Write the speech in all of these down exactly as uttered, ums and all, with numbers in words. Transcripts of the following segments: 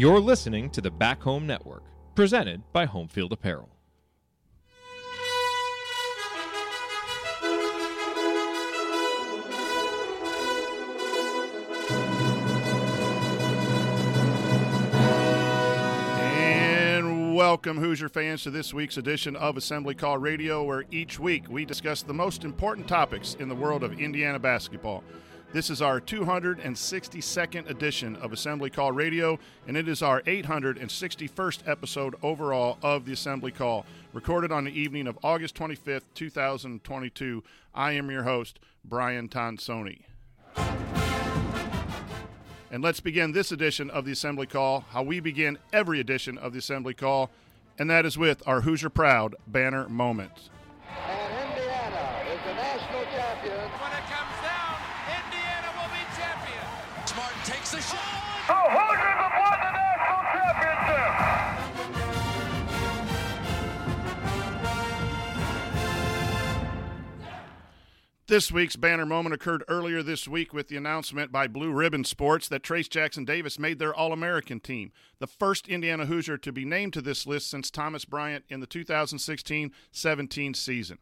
You're listening to the Back Home Network, presented by Homefield Apparel. Welcome, Hoosier fans, to this week's edition of Assembly Call Radio, where each week we discuss the most important topics in the world of Indiana basketball. This is our two hundred sixty-second edition of Assembly Call Radio, and it is our eight hundred sixty-first episode overall of the Assembly Call, recorded on the evening of August twenty-fifth, two thousand twenty-two. I am your host, Brian Tonsoni. And let's begin this edition of the Assembly Call, how we begin every edition of the Assembly Call, and that is with our Hoosier Proud banner moment. And Indiana is the national champion. When it comes down, Indiana will be champion. Smart takes the shot. The Hoosiers have won the national championship. This week's banner moment occurred earlier this week with the announcement by Blue Ribbon Sports that Trace Jackson-Davis made their All-American team, the first Indiana Hoosier to be named to this list since Thomas Bryant in the two thousand sixteen seventeen season.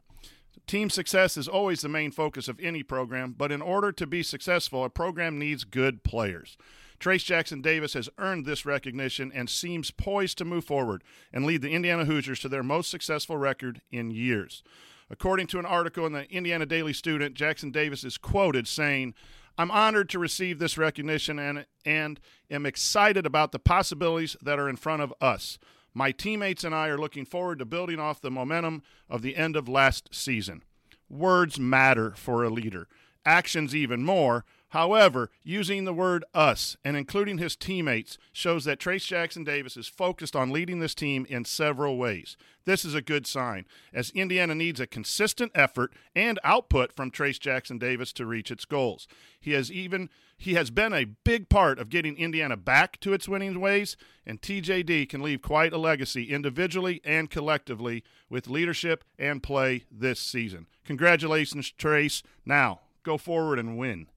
Team success is always the main focus of any program, but in order to be successful, a program needs good players. Trace Jackson-Davis has earned this recognition and seems poised to move forward and lead the Indiana Hoosiers to their most successful record in years. According to an article in the Indiana Daily Student, Jackson Davis is quoted saying, "I'm honored to receive this recognition and, and am excited about the possibilities that are in front of us. My teammates and I are looking forward to building off the momentum of the end of last season." Words matter for a leader. Actions even more. However, using the word us and including his teammates shows that Trace Jackson Davis is focused on leading this team in several ways. This is a good sign, as Indiana needs a consistent effort and output from Trace Jackson Davis to reach its goals. He has even he has been a big part of getting Indiana back to its winning ways, and T J D can leave quite a legacy individually and collectively with leadership and play this season. Congratulations, Trace. Now, go forward and win.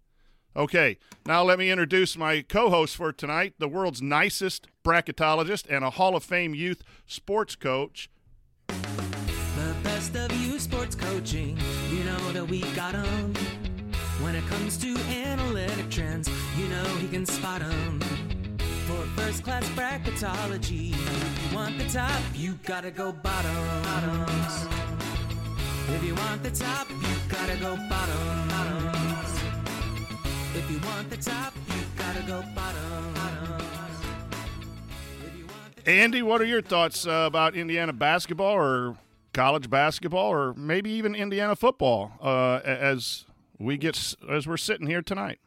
Okay, now let me introduce my co-host for tonight, the world's nicest bracketologist and a Hall of Fame youth sports coach. The best of you sports coaching, you know that we got 'em. When it comes to analytic trends, you know he can spot 'em. For first-class bracketology, if you want the top, you gotta go bottoms. If you want the top, you gotta go bottoms. If you want the top, you gotta go bottom. bottom. If you want the top, Andy, what are your thoughts uh, about Indiana basketball or college basketball or maybe even Indiana football uh, as we get as we're sitting here tonight?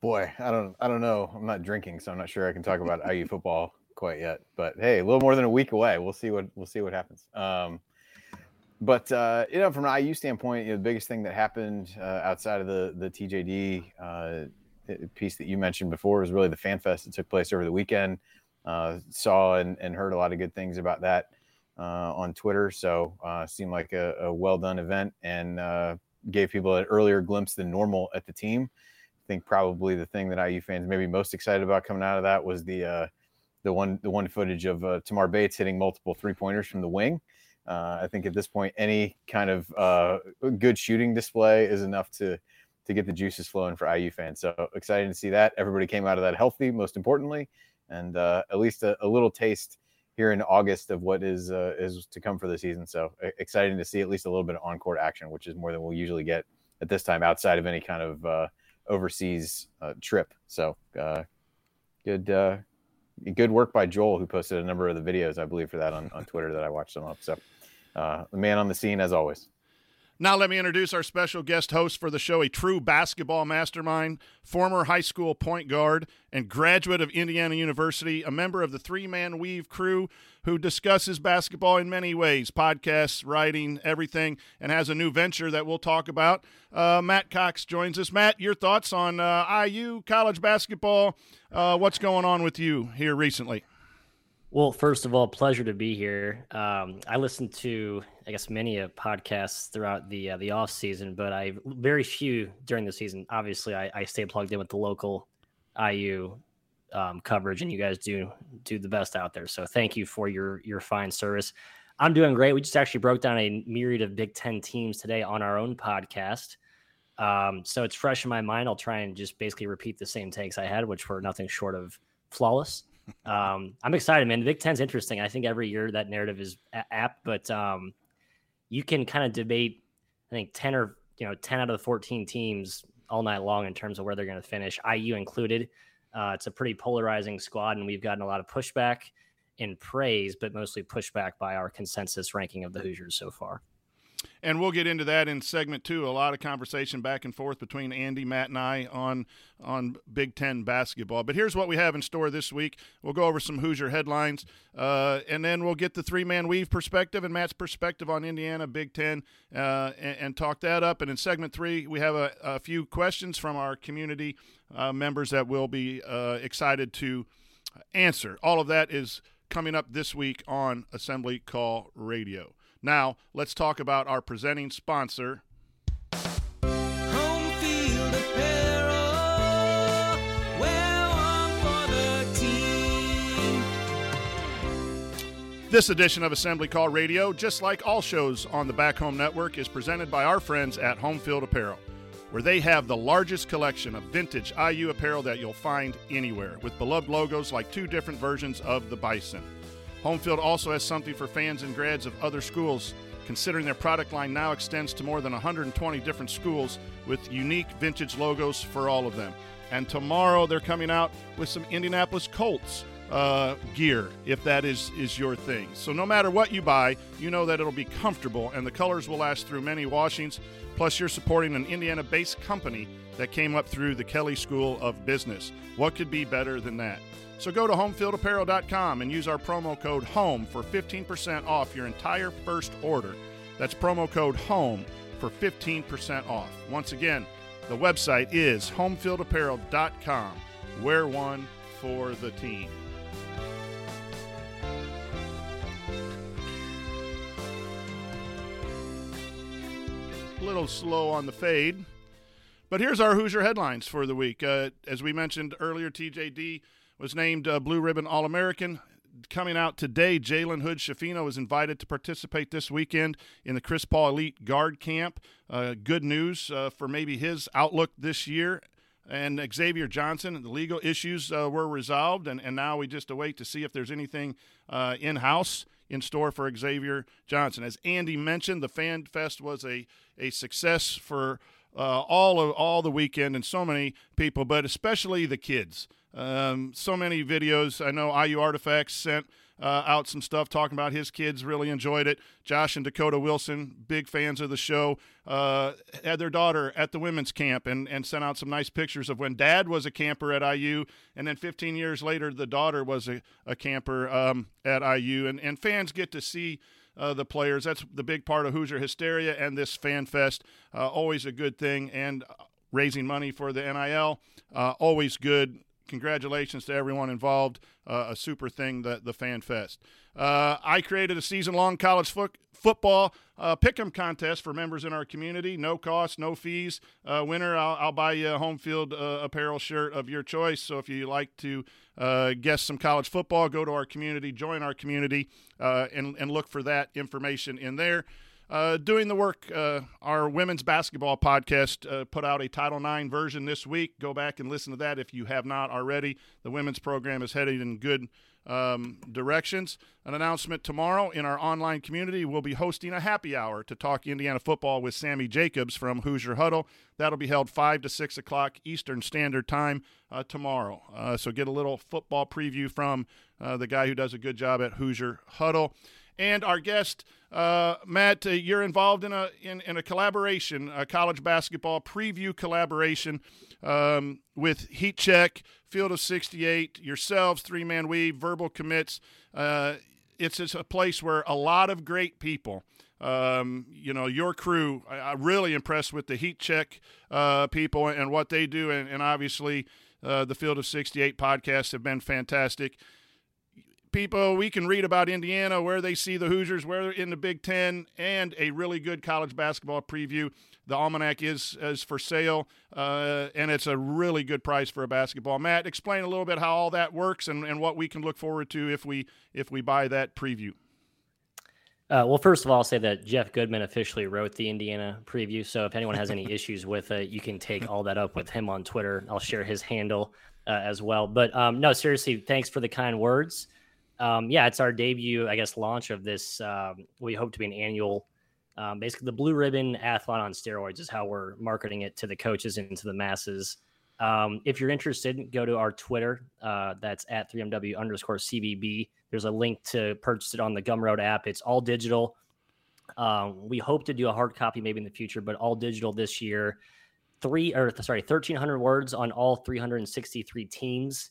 Boy, I don't, I don't know. I'm not drinking, so I'm not sure I can talk about I U football quite yet. But hey, a little more than a week away. We'll see what we'll see what happens. Um, But, uh, you know, from an I U standpoint, you know, the biggest thing that happened uh, outside of the, the T J D uh, piece that you mentioned before was really the fan fest that took place over the weekend. Uh, saw and, and heard a lot of good things about that uh, on Twitter. So uh seemed like a, a well-done event and uh, gave people an earlier glimpse than normal at the team. I think probably the thing that I U fans maybe most excited about coming out of that was the uh, the one the one footage of uh, Tamar Bates hitting multiple three-pointers from the wing. Uh, I think at this point, any kind of uh, good shooting display is enough to to get the juices flowing for I U fans. So excited to see that. Everybody came out of that healthy, most importantly, and uh, at least a, a little taste here in August of what is uh, is to come for the season. So uh, exciting to see at least a little bit of on-court action, which is more than we'll usually get at this time outside of any kind of uh, overseas uh, trip. So uh, good uh, good work by Joel, who posted a number of the videos, I believe, for that on, on Twitter that I watched them up. So. Uh, the man on the scene, as always. Now let me introduce our special guest host for the show, a true basketball mastermind, former high school point guard and graduate of Indiana University, a member of the Three Man Weave crew who discusses basketball in many ways, podcasts, writing, everything, and has a new venture that we'll talk about. Uh, Matt Cox joins us. Matt, your thoughts on uh, I U, college basketball, uh, what's going on with you here recently? Well, first of all, pleasure to be here. Um, I listened to, I guess, many uh, podcasts throughout the uh, the off season, but I very few during the season. Obviously, I, I stay plugged in with the local I U um, coverage, and you guys do do the best out there. So thank you for your your fine service. I'm doing great. We just actually broke down a myriad of Big Ten teams today on our own podcast. Um, so it's fresh in my mind. I'll try and just basically repeat the same takes I had, which were nothing short of flawless. Um, I'm excited, man. The Big Ten's interesting. I think every year that narrative is apt, but um, you can kind of debate, I think, ten or you know, ten out of the fourteen teams all night long in terms of where they're going to finish, I U included. Uh, it's a pretty polarizing squad, and we've gotten a lot of pushback in praise, but mostly pushback by our consensus ranking of the Hoosiers so far. And we'll get into that in segment two. A lot of conversation back and forth between Andy, Matt, and I on on Big Ten basketball. But here's what we have in store this week. We'll go over some Hoosier headlines, uh, and then we'll get the three-man weave perspective and Matt's perspective on Indiana, Big Ten, uh, and, and talk that up. And in segment three, we have a, a few questions from our community uh, members that we'll be uh, excited to answer. All of that is coming up this week on Assembly Call Radio. Now, let's talk about our presenting sponsor. Home Field Apparel, well on for the team. This edition of Assembly Call Radio, just like all shows on the Back Home Network, is presented by our friends at Home Field Apparel, where they have the largest collection of vintage I U apparel that you'll find anywhere, with beloved logos like two different versions of the Bison. Homefield also has something for fans and grads of other schools, considering their product line now extends to more than one hundred twenty different schools with unique vintage logos for all of them. And tomorrow they're coming out with some Indianapolis Colts uh, gear, if that is, is your thing. So no matter what you buy, you know that it'll be comfortable and the colors will last through many washings. Plus, you're supporting an Indiana-based company that came up through the Kelly School of Business. What could be better than that? So go to home field apparel dot com and use our promo code HOME for fifteen percent off your entire first order. That's promo code HOME for fifteen percent off. Once again, the website is home field apparel dot com. Wear one for the team. A little slow on the fade, but here's our Hoosier headlines for the week. Uh, as we mentioned earlier, T J D was named uh, Blue Ribbon All-American. Coming out today, Jalen Hood-Schifino was invited to participate this weekend in the Chris Paul Elite Guard Camp. Uh, good news uh, for maybe his outlook this year. And Xavier Johnson, the legal issues uh, were resolved, and, and now we just await to see if there's anything uh, in-house in store for Xavier Johnson. As Andy mentioned, the Fan Fest was a, a success for uh, all of all the weekend and so many people, but especially the kids. Um, so many videos. I know I U Artifacts sent uh, out some stuff talking about his kids really enjoyed it. Josh and Dakota Wilson, big fans of the show, uh, had their daughter at the women's camp and, and sent out some nice pictures of when dad was a camper at I U. And then fifteen years later, the daughter was a, a camper um, at I U. And, and fans get to see Uh, the players. That's the big part of Hoosier Hysteria and this Fan Fest. Uh, always a good thing. And raising money for the N I L, uh, always good. Congratulations to everyone involved. Uh, a super thing, the, the Fan Fest. Uh, I created a season-long college fo- football uh, pick'em contest for members in our community. No cost, no fees. Uh, winner, I'll, I'll buy you a home field uh, apparel shirt of your choice. So if you like to uh, guess some college football, go to our community, join our community, uh, and, and look for that information in there. Uh, doing the work, uh, our women's basketball podcast uh, put out a Title nine version this week. Go back and listen to that if you have not already. The women's program is headed in good um, directions. An announcement tomorrow in our online community. We'll be hosting a happy hour to talk Indiana football with Sammy Jacobs from Hoosier Huddle. That'll be held five to six o'clock Eastern Standard Time uh, tomorrow. Uh, so get a little football preview from uh, the guy who does a good job at Hoosier Huddle. And our guest, uh, Matt, uh, you're involved in a in, in a collaboration, a college basketball preview collaboration um, with Heat Check, Field of sixty-eight, yourselves, Three Man Weave, Verbal Commits. Uh, it's, it's a place where a lot of great people, um, you know, your crew, I, I'm really impressed with the Heat Check uh, people and what they do. And, and obviously uh, the Field of sixty-eight podcasts have been fantastic. people, we can read about Indiana, where they see the Hoosiers, where they're in the Big Ten, and a really good college basketball preview. The almanac is, is for sale, uh, and it's a really good price for a basketball. Matt, explain a little bit how all that works and, and what we can look forward to if we if we buy that preview. Uh, well, first of all, I'll say that Jeff Goodman officially wrote the Indiana preview, so if anyone has any issues with it, you can take all that up with him on Twitter. I'll share his handle uh, as well. But um, no, seriously, thanks for the kind words. Um, yeah, it's our debut, I guess, launch of this. Um, we hope to be an annual Um, basically, the Blue Ribbon Athlon on steroids is how we're marketing it to the coaches and to the masses. Um, if you're interested, go to our Twitter. Uh, that's at three M W underscore C B B. There's a link to purchase it on the Gumroad app. It's all digital. Um, we hope to do a hard copy maybe in the future, but all digital this year. Three or sorry, thirteen hundred words on all three hundred sixty-three teams.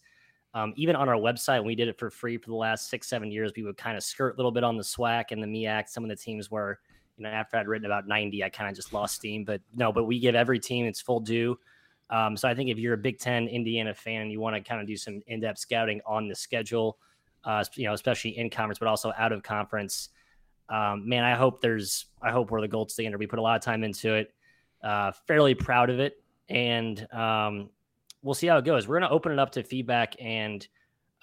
Um, even on our website, we did it for free for the last six, seven years. We would kind of skirt a little bit on the SWAC and the MEAC. Some of the teams were, you know, after I'd written about ninety, I kind of just lost steam. But no, but we give every team its full due. Um, so I think if you're a Big Ten Indiana fan and you want to kind of do some in-depth scouting on the schedule, uh, you know, especially in conference, but also out of conference, um, man, I hope there's, I hope we're the gold standard. We put a lot of time into it, uh, fairly proud of it. And um, we'll see how it goes. We're going to open it up to feedback and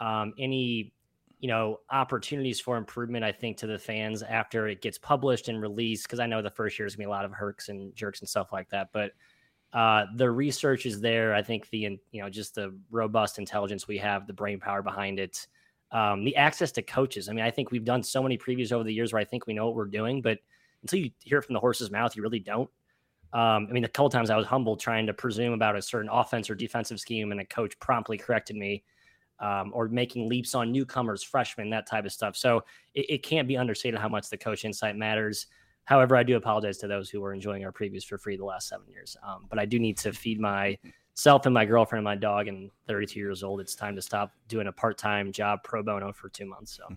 um, any, you know, opportunities for improvement, I think, to the fans after it gets published and released, because I know the first year is going to be a lot of herks and jerks and stuff like that. But uh, the research is there. I think the, you know, just the robust intelligence we have, the brain power behind it, um, the access to coaches. I mean, I think we've done so many previews over the years where I think we know what we're doing, but until you hear it from the horse's mouth, you really don't. Um, I mean, a couple times I was humble trying to presume about a certain offense or defensive scheme, and a coach promptly corrected me. Um, or making leaps on newcomers, freshmen, that type of stuff. So it, it can't be understated how much the coach insight matters. However, I do apologize to those who were enjoying our previews for free the last seven years. Um, but I do need to feed myself and my girlfriend and my dog, and thirty-two years old. It's time to stop doing a part-time job pro bono for two months. So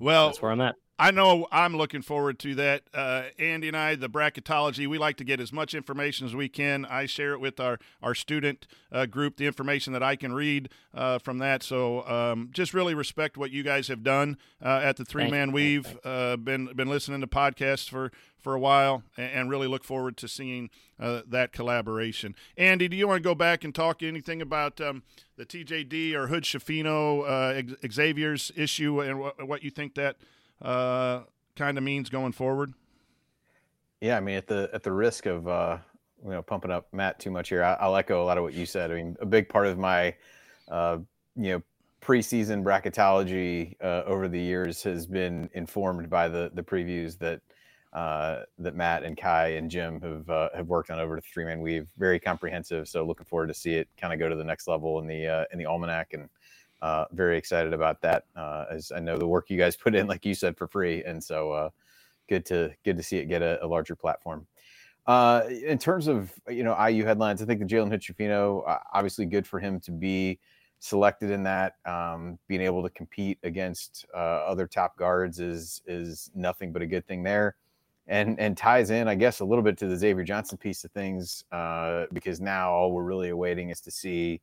well, that's where I'm at. I know I'm looking forward to that. Uh, Andy and I, the bracketology, we like to get as much information as we can. I share it with our, our student uh, group, the information that I can read uh, from that. So um, just really respect what you guys have done uh, at the Three Man Weave. Uh, been been listening to podcasts for, for a while, and, and really look forward to seeing uh, that collaboration. Andy, do you want to go back and talk anything about um, the T J D or Hood-Schifino, uh, Xavier's issue, and wh- what you think that uh kind of means going forward? Yeah, I mean, at the at the risk of uh you know pumping up Matt too much here, I, I'll echo a lot of what you said. I mean, a big part of my uh you know preseason bracketology uh, over the years has been informed by the the previews that uh that Matt and Kai and Jim have uh, have worked on over to Three Man Weave. Very comprehensive, so looking forward to see it kind of go to the next level in the uh, in the almanac, and Uh, very excited about that, uh, as I know the work you guys put in, like you said, for free. And so uh, good to good to see it get a, a larger platform. Uh, in terms of, you know, I U headlines, I think the Jalen Hood-Schifino, uh, obviously good for him to be selected in that. Um, being able to compete against uh, other top guards is is nothing but a good thing there. And, and ties in, I guess, a little bit to the Xavier Johnson piece of things, uh, because now all we're really awaiting is to see,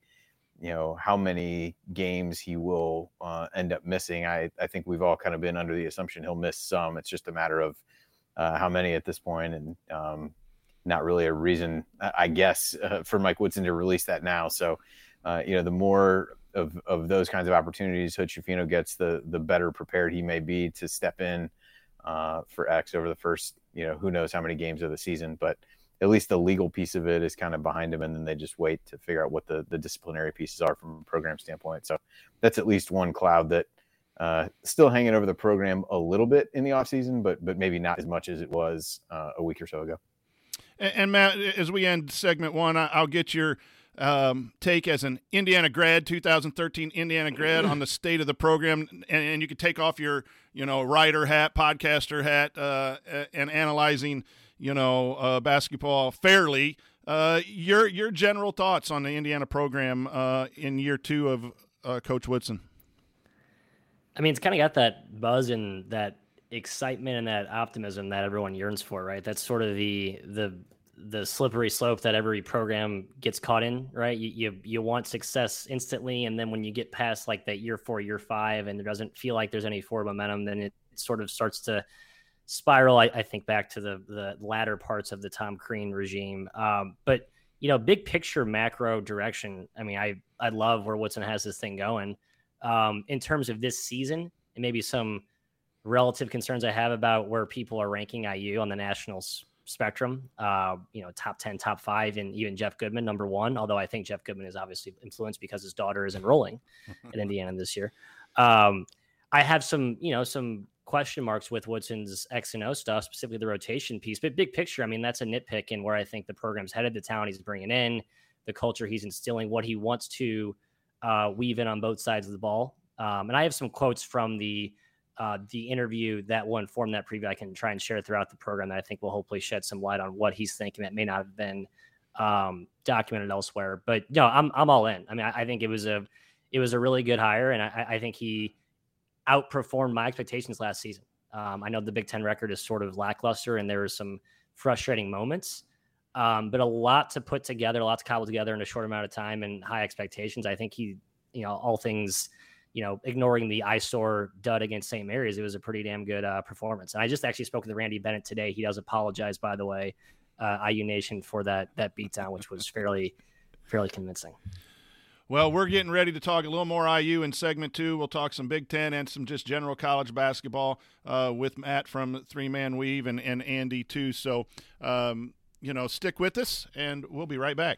you know, how many games he will uh, end up missing. I, I think we've all kind of been under the assumption he'll miss some. It's just a matter of uh, how many at this point, and um, not really a reason, I guess, uh, for Mike Woodson to release that now. So, uh, you know, the more of, of those kinds of opportunities Hood-Schifino gets, the the better prepared he may be to step in uh, for X over the first, you know, who knows how many games of the season. But at least the legal piece of it is kind of behind him, and then they just wait to figure out what the, the disciplinary pieces are from a program standpoint. So that's at least one cloud that uh, still hanging over the program a little bit in the offseason, but but maybe not as much as it was uh, a week or so ago. And, and Matt, as we end segment one, I, I'll get your um, take as an Indiana grad, two thousand thirteen Indiana grad, on the state of the program. And, and you can take off your, you know, writer hat, podcaster hat, uh, and analyzing – you know, uh, basketball fairly. Uh, your your general thoughts on the Indiana program uh, in year two of uh, Coach Woodson? I mean, it's kind of got that buzz and that excitement and that optimism that everyone yearns for, right? That's sort of the the the slippery slope that every program gets caught in, right? You, you you want success instantly, and then when you get past like that year four, year five, and there doesn't feel like there's any forward momentum, then it sort of starts to spiral. I, I think back to the the latter parts of the Tom Crean regime, um, but you know, big picture, macro direction. I mean, I I love where Woodson has this thing going um, in terms of this season, and maybe some relative concerns I have about where people are ranking I U on the nationals spectrum, uh, you know, top ten, top five, and even Jeff Goodman, number one, although I think Jeff Goodman is obviously influenced because his daughter is enrolling at Indiana this year. Um, I have some, you know, some question marks with Woodson's X and O stuff, specifically the rotation piece, but big picture, I mean, that's a nitpick in where I think the program's headed, the talent he's bringing in, the culture he's instilling, what he wants to uh, weave in on both sides of the ball. Um, and I have some quotes from the, Uh, the interview that will inform that preview I can try and share throughout the program that I think will hopefully shed some light on what he's thinking that may not have been um, documented elsewhere. But no, I'm I'm all in. I mean, I, I think it was a it was a really good hire, and I, I think he outperformed my expectations last season. Um, I know the Big Ten record is sort of lackluster, and there were some frustrating moments, um, but a lot to put together, a lot to cobble together in a short amount of time, and high expectations. I think he, you know, all things, you know, ignoring the eyesore dud against Saint Mary's, it was a pretty damn good uh, performance. And I just actually spoke with Randy Bennett today. He does apologize, by the way, uh, I U Nation, for that that beatdown, which was fairly, fairly convincing. Well, we're getting ready to talk a little more I U in segment two. We'll talk some Big Ten and some just general college basketball uh, with Matt from Three Man Weave and, and Andy, too. So, um, you know, stick with us, and we'll be right back.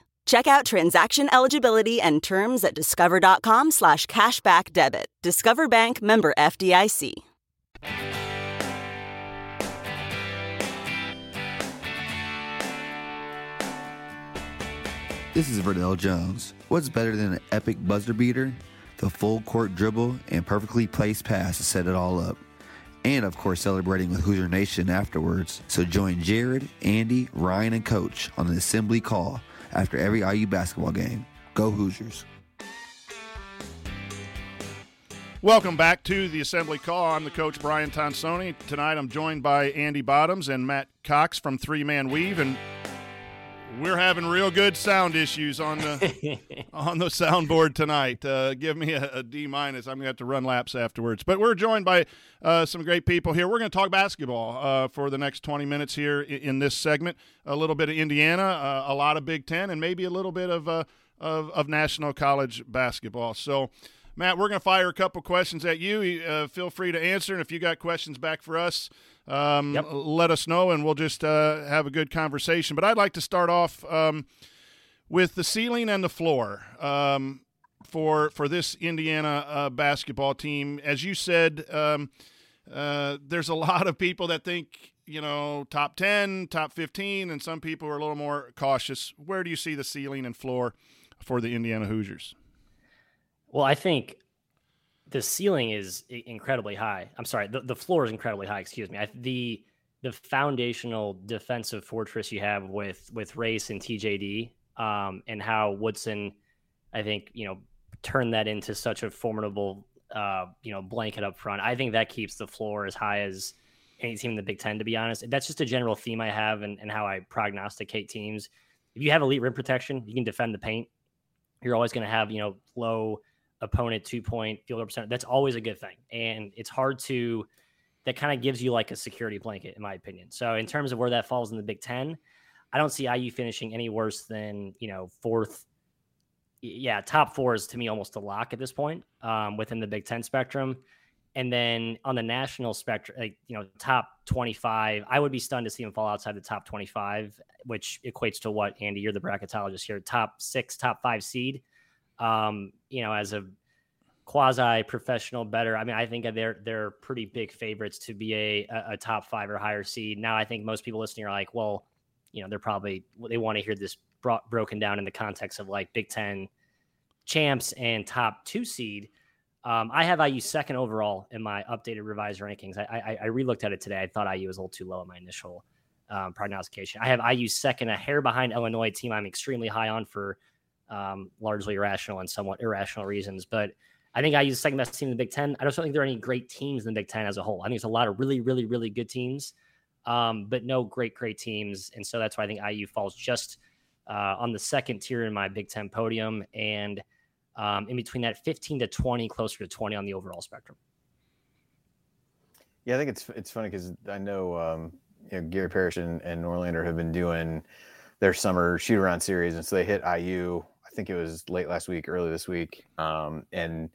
Check out transaction eligibility and terms at discover.com slash cashback debit. Discover Bank, member F D I C. This is Verdell Jones. What's better than an epic buzzer beater? The full court dribble and perfectly placed pass to set it all up. And, of course, celebrating with Hoosier Nation afterwards. So join Jared, Andy, Ryan, and Coach on an assembly call after every I U basketball game. Go Hoosiers. Welcome back to the Assembly Call. I'm the coach, Brian Tonsoni. Tonight I'm joined by Andy Bottoms and Matt Cox from Three Man Weave, and we're having real good sound issues on the, on the soundboard tonight. Uh, give me a, a D minus. I'm going to have to run laps afterwards. But we're joined by uh, some great people here. We're going to talk basketball uh, for the next twenty minutes here in, in this segment. A little bit of Indiana, uh, a lot of Big Ten, and maybe a little bit of, uh, of, of national college basketball. So, Matt, we're going to fire a couple questions at you. Uh, feel free to answer, and if you got questions back for us, Um, yep. let us know, and we'll just uh, have a good conversation. But I'd like to start off um, with the ceiling and the floor um, for for this Indiana uh, basketball team. As you said, um, uh, there's a lot of people that think, you know, top ten, top fifteen, and some people are a little more cautious. Where do you see the ceiling and floor for the Indiana Hoosiers? Well, I think the ceiling is incredibly high. I'm sorry, the, the floor is incredibly high, excuse me. I, the the foundational defensive fortress you have with with Race and T J D, um, and how Woodson, I think, you know, turned that into such a formidable, uh, you know, blanket up front. I think that keeps the floor as high as any team in the Big Ten, to be honest. That's just a general theme I have and, and how I prognosticate teams. If you have elite rim protection, you can defend the paint. You're always going to have, you know, low opponent two-point field percent. That's always a good thing. And it's hard to – that kind of gives you like a security blanket, in my opinion. So in terms of where that falls in the Big Ten, I don't see I U finishing any worse than, you know, fourth. Yeah, top four is to me almost a lock at this point um, within the Big Ten spectrum. And then on the national spectrum, like, you know, top twenty-five, I would be stunned to see him fall outside the top twenty-five, which equates to what, Andy, you're the bracketologist here, top six, top five seed, um, you know, as a quasi professional better. I mean, I think they're, they're pretty big favorites to be a, a top five or higher seed. Now, I think most people listening are like, well, you know, they're probably, they want to hear this brought broken down in the context of like Big Ten champs and top two seed. Um, I have I U second overall in my updated revised rankings. I, I, I relooked at it today. I thought I U was a little too low in my initial um, prognostication. I have I U second, a hair behind Illinois, team I'm extremely high on for um, largely rational and somewhat irrational reasons. But I think I U is the second best team in the Big Ten. I just don't think there are any great teams in the Big Ten as a whole. I think there's a lot of really, really, really good teams, um, but no great, great teams. And so that's why I think I U falls just uh, on the second tier in my Big Ten podium. And Um, in between that fifteen to twenty, closer to twenty on the overall spectrum. Yeah, I think it's it's funny because I know, um, you know Gary Parrish and, and Norlander have been doing their summer shoot-around series, and so they hit I U, I think it was late last week, early this week, um, and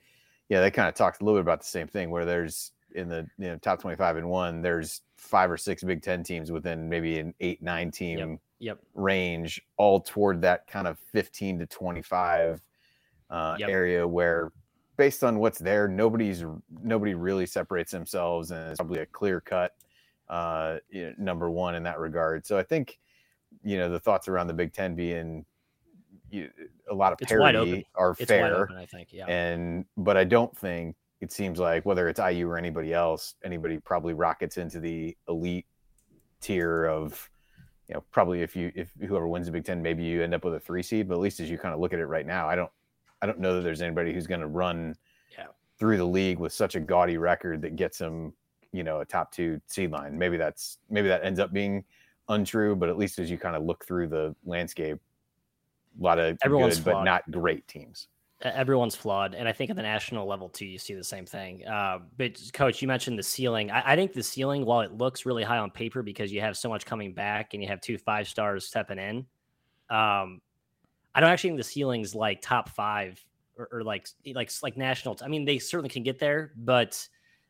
yeah, they kind of talked a little bit about the same thing, where there's in the you know, top twenty-five and one, there's five or six Big Ten teams within maybe an eight, nine team yep, yep. range, all toward that kind of fifteen to twenty-five Uh, yep. area where, based on what's there, nobody's nobody really separates themselves, and it's probably a clear cut uh, you know, number one in that regard. So I think, you know, the thoughts around the Big Ten being you, a lot of parity are it's fair. Wide open, I think, yeah. And but I don't think it seems like whether it's I U or anybody else, anybody probably rockets into the elite tier of. You know, probably if you if whoever wins the Big Ten, maybe you end up with a three seed. But at least as you kind of look at it right now, I don't. I don't know that there's anybody who's going to run yeah. through the league with such a gaudy record that gets them, you know, a top two seed line. Maybe that's maybe that ends up being untrue, but at least as you kind of look through the landscape, a lot of Everyone's good flawed. But not great teams. Everyone's flawed, and I think at the national level too, you see the same thing. Uh, but Coach, you mentioned the ceiling. I, I think the ceiling, while it looks really high on paper because you have so much coming back and you have two five stars stepping in. Um, I don't actually think the ceiling's like top five or, or like like like national. T- I mean, they certainly can get there, but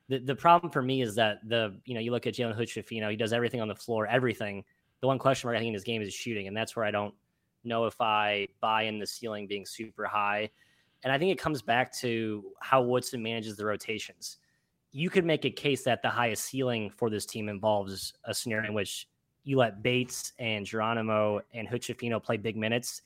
the, the problem for me is that the you know you look at Jalen Hood-Schifino, he does everything on the floor, everything. The one question mark I think in his game is shooting, and that's where I don't know if I buy in the ceiling being super high. And I think it comes back to how Woodson manages the rotations. You could make a case that the highest ceiling for this team involves a scenario in which you let Bates and Geronimo and Hood-Schifino play big minutes.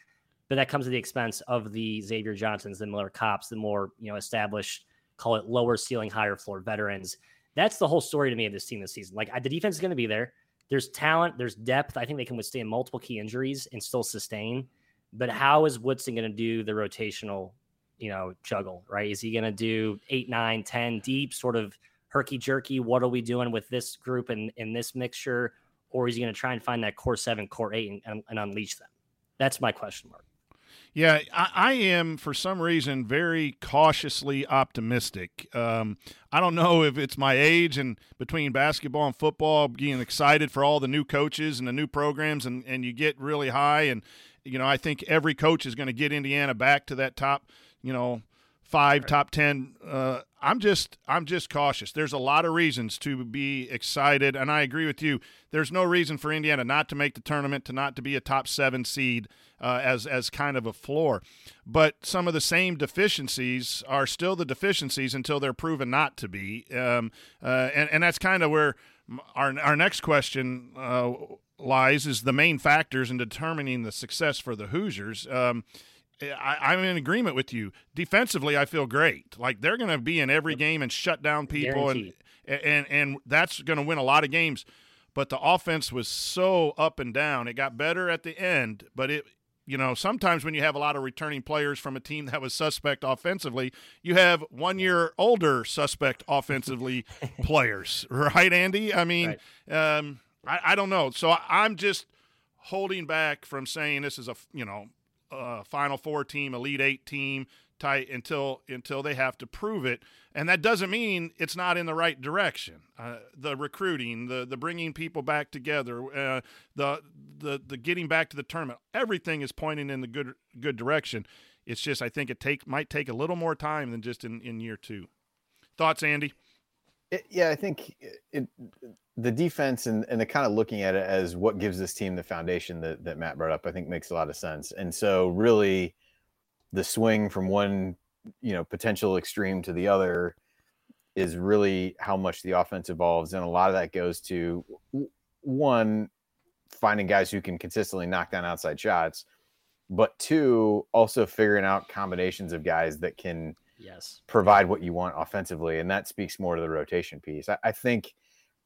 But that comes at the expense of the Xavier Johnsons, the Miller Cops, the more, you know, established, call it lower ceiling, higher floor veterans. That's the whole story to me of this team this season. Like the defense is going to be there. There's talent. There's depth. I think they can withstand multiple key injuries and still sustain. But how is Woodson going to do the rotational, you know, juggle, right? Is he going to do eight, nine, ten deep sort of herky jerky? What are we doing with this group and in this mixture? Or is he going to try and find that core seven, core eight and, and, and unleash them? That's my question mark. Yeah, I, I am, for some reason, very cautiously optimistic. Um, I don't know if it's my age and between basketball and football, being excited for all the new coaches and the new programs, and, and you get really high. And, you know, I think every coach is going to get Indiana back to that top, you know, five, right. top ten. Uh, I'm just I'm just cautious. There's a lot of reasons to be excited, and I agree with you. There's no reason for Indiana not to make the tournament, to not to be a top seven seed. Uh, as as kind of a floor. But some of the same deficiencies are still the deficiencies until they're proven not to be. Um, uh, and, and that's kind of where our our next question uh, lies, is the main factors in determining the success for the Hoosiers. Um, I, I'm in agreement with you. Defensively, I feel great. Like, they're going to be in every game and shut down people. Guaranteed. and and And that's going to win a lot of games. But the offense was so up and down. It got better at the end, but it – you know, sometimes when you have a lot of returning players from a team that was suspect offensively, you have one year older suspect offensively players, right, Andy? I mean, right. um, I, I don't know. So I, I'm just holding back from saying this is a, you know, a Final Four team, Elite Eight team tight until until they have to prove it. And that doesn't mean it's not in the right direction. Uh, the recruiting, the the bringing people back together, uh, the the the getting back to the tournament, everything is pointing in the good good direction. It's just I think it take might take a little more time than just in, in year two. Thoughts, Andy? It, yeah, I think it, the defense and, and the kind of looking at it as what gives this team the foundation that, that Matt brought up, I think makes a lot of sense. And so really the swing from one, you know, potential extreme to the other is really how much the offense evolves. And a lot of that goes to one, finding guys who can consistently knock down outside shots, but two, also figuring out combinations of guys that can yes. provide what you want offensively. And that speaks more to the rotation piece. I, I think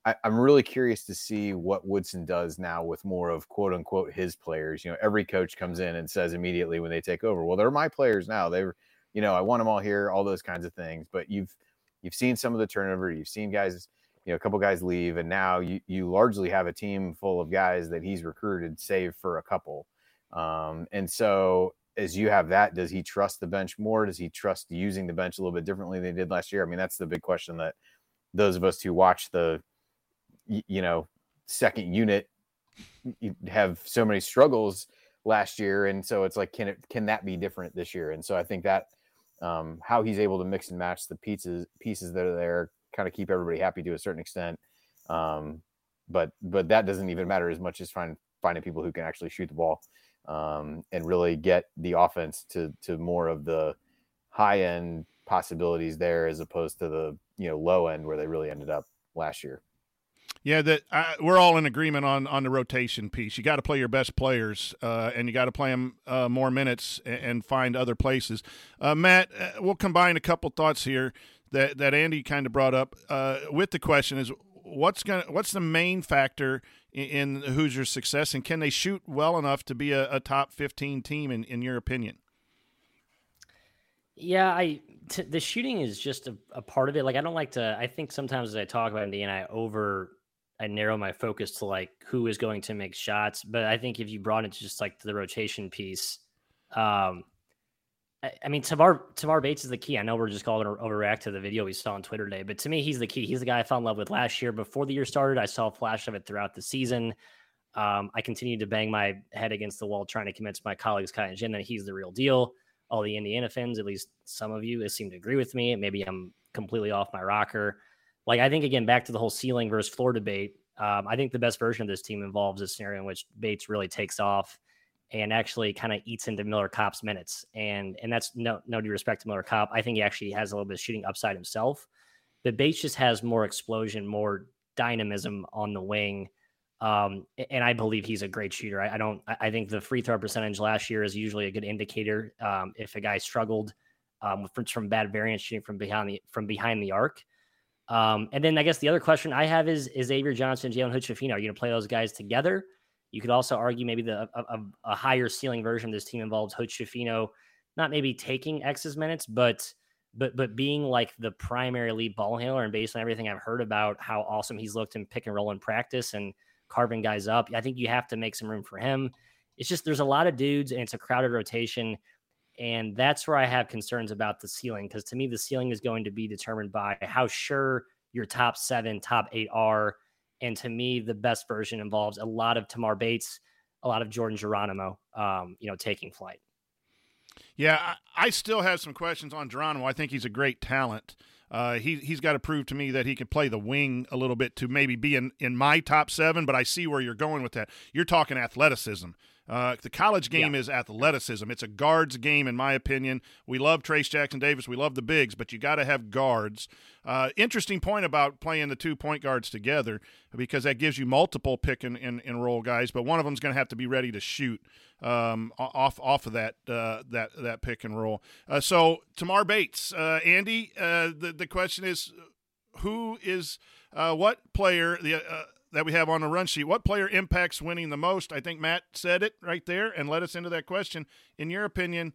I, I'm really curious to see what Woodson does now with more of quote unquote his players. You know, every coach comes in and says immediately when they take over, well, they're my players now. They were, you know, I want them all here, all those kinds of things. But you've you've seen some of the turnover. You've seen guys, you know, a couple guys leave, and now you you largely have a team full of guys that he's recruited, save for a couple. Um, and so as you have that, does he trust the bench more? Does he trust using the bench a little bit differently than he did last year? I mean, that's the big question that those of us who watch the, you know, second unit have so many struggles last year. And so it's like, can it can that be different this year? And so I think that Um, how he's able to mix and match the pieces pieces that are there, kind of keep everybody happy to a certain extent. Um, but but that doesn't even matter as much as find, finding people who can actually shoot the ball um, and really get the offense to to more of the high-end possibilities there as opposed to the, you know, low end where they really ended up last year. Yeah, that I, we're all in agreement on, on the rotation piece. You got to play your best players, uh, and you got to play them uh, more minutes and, and find other places. Uh, Matt, uh, we'll combine a couple thoughts here that, that Andy kind of brought up uh, with the question is what's gonna what's the main factor in, in Hoosier's success, and can they shoot well enough to be a, a top fifteen team in, in your opinion? Yeah, I t- the shooting is just a, a part of it. Like I don't like to. I think sometimes as I talk about Indiana, I over. I narrow my focus to like who is going to make shots. But I think if you brought it to just like the rotation piece, um, I, I mean, Tamar, Tamar Bates is the key. I know we're just calling to overreact to the video we saw on Twitter today, but to me, he's the key. He's the guy I fell in love with last year. Before the year started, I saw a flash of it throughout the season. Um, I continued to bang my head against the wall, trying to convince my colleagues, Kai and Jen, that he's the real deal. All the Indiana fans, at least some of you seem to agree with me. Maybe I'm completely off my rocker. Like, I think, again, back to the whole ceiling versus floor debate, um, I think the best version of this team involves a scenario in which Bates really takes off and actually kind of eats into Miller Kopp's minutes. And and that's no no disrespect to Miller Kopp. I think he actually has a little bit of shooting upside himself. But Bates just has more explosion, more dynamism on the wing. Um, and I believe he's a great shooter. I, I don't. I think the free throw percentage last year is usually a good indicator um, if a guy struggled um, from, from bad variance shooting from behind the from behind the arc. Um, and then I guess the other question I have is, is Xavier Johnson, Jalen Hood-Schifino, are you going to play those guys together? You could also argue maybe the a, a, a higher ceiling version of this team involves Hood-Schifino not maybe taking X's minutes, but but but being like the primary lead ball handler. And based on everything I've heard about how awesome he's looked in pick and roll in practice and carving guys up, I think you have to make some room for him. It's just there's a lot of dudes and it's a crowded rotation. And that's where I have concerns about the ceiling, because to me, the ceiling is going to be determined by how sure your top seven, top eight are. And to me, the best version involves a lot of Tamar Bates, a lot of Jordan Geronimo, um, you know, taking flight. Yeah, I, I still have some questions on Geronimo. I think he's a great talent. Uh, he, he's got to prove to me that he can play the wing a little bit to maybe be in, in my top seven, but I see where you're going with that. You're talking athleticism. Uh, the college game yeah. is athleticism. It's a guards game, in my opinion. We love Trace Jackson-Davis. We love the bigs, but you got to have guards. Uh, interesting point about playing the two point guards together, because that gives you multiple pick and, and, and roll guys, but one of them's going to have to be ready to shoot um, off off of that uh, that that pick and roll. Uh, so Tamar Bates, uh, Andy, uh, the the question is, who is uh, what player the uh, that we have on the run sheet. What player impacts winning the most? I think Matt said it right there and led us into that question. In your opinion,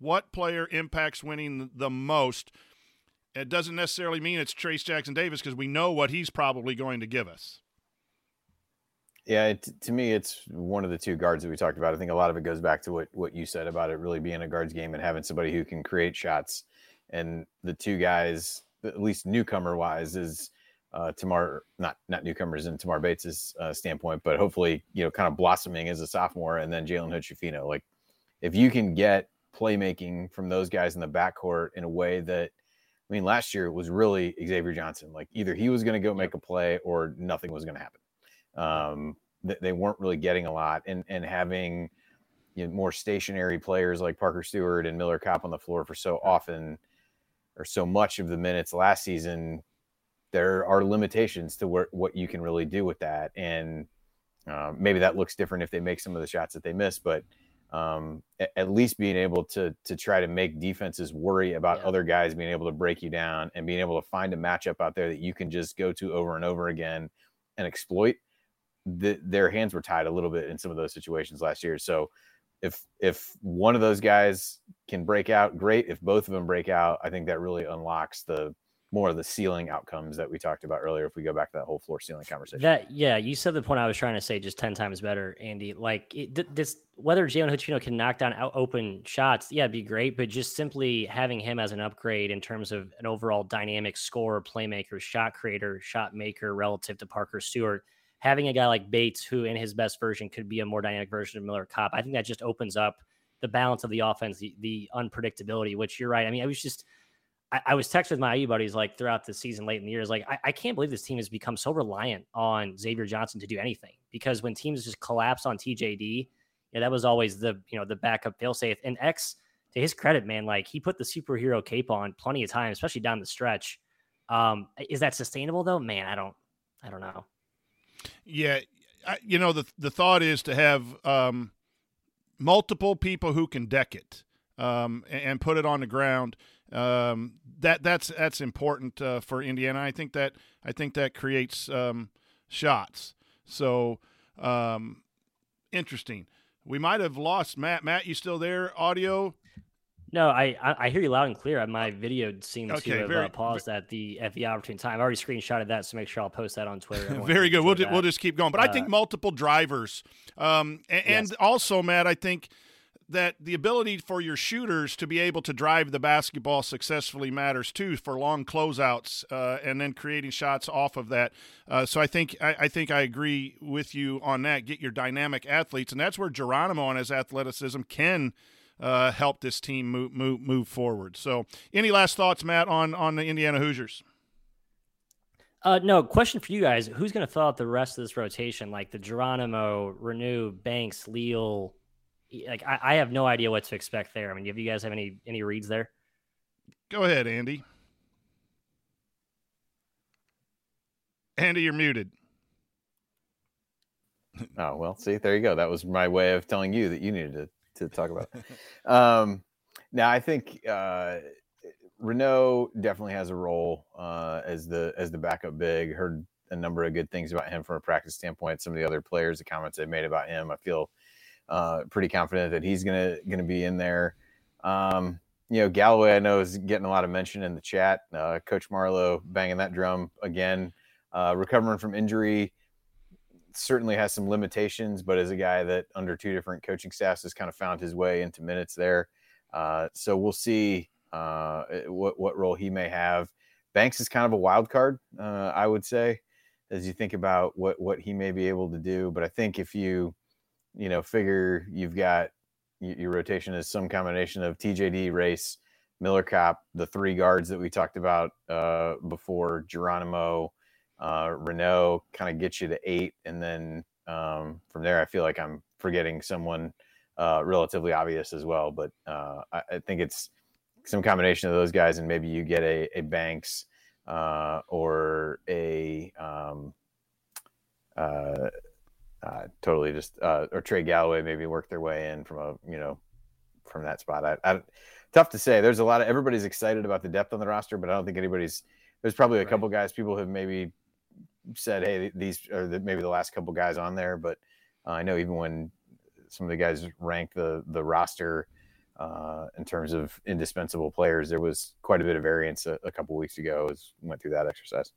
what player impacts winning the most? It doesn't necessarily mean it's Trace Jackson-Davis because we know what he's probably going to give us. Yeah, it, to me, it's one of the two guards that we talked about. I think a lot of it goes back to what, what you said about it really being a guards game and having somebody who can create shots. And the two guys, at least newcomer-wise, is uh, Tamar – not not newcomers in Tamar Bates' uh, standpoint, but hopefully, you know, kind of blossoming as a sophomore, and then Jalen Hood-Schifino. Like, if you can get playmaking from those guys in the backcourt in a way that – I mean, last year it was really Xavier Johnson. Like, either he was going to go make a play or nothing was going to happen. Um, th- they weren't really getting a lot, and and having, you know, more stationary players like Parker Stewart and Miller Kopp on the floor for so often or so much of the minutes last season, there are limitations to where, what you can really do with that. And uh, maybe that looks different if they make some of the shots that they miss, but um, at least being able to, to try to make defenses worry about yeah. other guys being able to break you down and being able to find a matchup out there that you can just go to over and over again and exploit. The, their hands were tied a little bit in some of those situations last year. So if, if one of those guys can break out, great. If both of them break out, I think that really unlocks the more of the ceiling outcomes that we talked about earlier. If we go back to that whole floor ceiling conversation, that yeah, you said the point I was trying to say just ten times better, Andy. Like it, this, whether Jalen Hood-Schifino can knock down out open shots, yeah, it'd be great. But just simply having him as an upgrade in terms of an overall dynamic scorer, playmaker, shot creator, shot maker, relative to Parker Stewart, having a guy like Bates, who in his best version could be a more dynamic version of Miller Kopp, I think that just opens up the balance of the offense, the, the unpredictability. Which you're right. I mean, I was just. I was texting with my I U buddies like throughout the season, late in the year, is like, I, I can't believe this team has become so reliant on Xavier Johnson to do anything, because when teams just collapse on T J D, yeah, that was always the, you know, the backup failsafe. And X, to his credit, man, like he put the superhero cape on plenty of times, especially down the stretch. Um, is that sustainable though? Man, I don't, I don't know. Yeah. I, you know, the, the thought is to have um, multiple people who can deck it um, and, and put it on the ground. Um, that that's, that's important, uh, for Indiana. I think that, I think that creates, um, shots. So, um, interesting. We might've lost Matt. Matt, you still there? Audio? No, I, I, I hear you loud and clear. My video seems okay, to have very, uh, paused at the, at the opportune time. I already screenshotted that. So make sure I'll post that on Twitter. Very good. We'll, do, we'll just keep going, but uh, I think multiple drivers, um, and, yes. and also Matt, I think, that the ability for your shooters to be able to drive the basketball successfully matters too, for long closeouts uh, and then creating shots off of that. Uh, so I think I, I think I agree with you on that. Get your dynamic athletes, and that's where Geronimo and his athleticism can uh, help this team move, move move forward. So, any last thoughts, Matt, on on the Indiana Hoosiers? Uh, no, question for you guys: who's going to fill out the rest of this rotation? Like the Geronimo, Renew, Banks, Leal. Like I, I have no idea what to expect there. I mean, do you guys have any any reads there? Go ahead, Andy. Andy, you're muted. Oh, well, see, there you go. That was my way of telling you that you needed to, to talk about. um, now, I think uh, Renaud definitely has a role uh, as the as the backup big. Heard a number of good things about him from a practice standpoint. Some of the other players, the comments they've made about him, I feel – Uh, pretty confident that he's gonna gonna be in there. Um, you know, Galloway, I know, is getting a lot of mention in the chat. Uh, Coach Marlowe banging that drum again. Uh, recovering from injury certainly has some limitations, but is a guy that under two different coaching staffs has kind of found his way into minutes there. Uh, so we'll see uh, what what role he may have. Banks is kind of a wild card, uh, I would say, as you think about what what he may be able to do. But I think if you you know, figure you've got your rotation is some combination of T J D, Race, Miller Kopp, the three guards that we talked about uh, before, Geronimo, uh, Renaud, kind of get you to eight. And then um, from there, I feel like I'm forgetting someone uh, relatively obvious as well. But uh, I, I think it's some combination of those guys, and maybe you get a, a Banks uh, or a um, – uh, Uh, totally just uh, or Trey Galloway maybe work their way in from a you know from that spot. I, I, tough to say. There's a lot of everybody's excited about the depth on the roster, but I don't think anybody's. There's probably a right. couple guys people have maybe said, hey, these are the, maybe the last couple guys on there. But uh, I know even when some of the guys ranked the the roster uh, in terms of indispensable players, there was quite a bit of variance a, a couple weeks ago as we went through that exercise.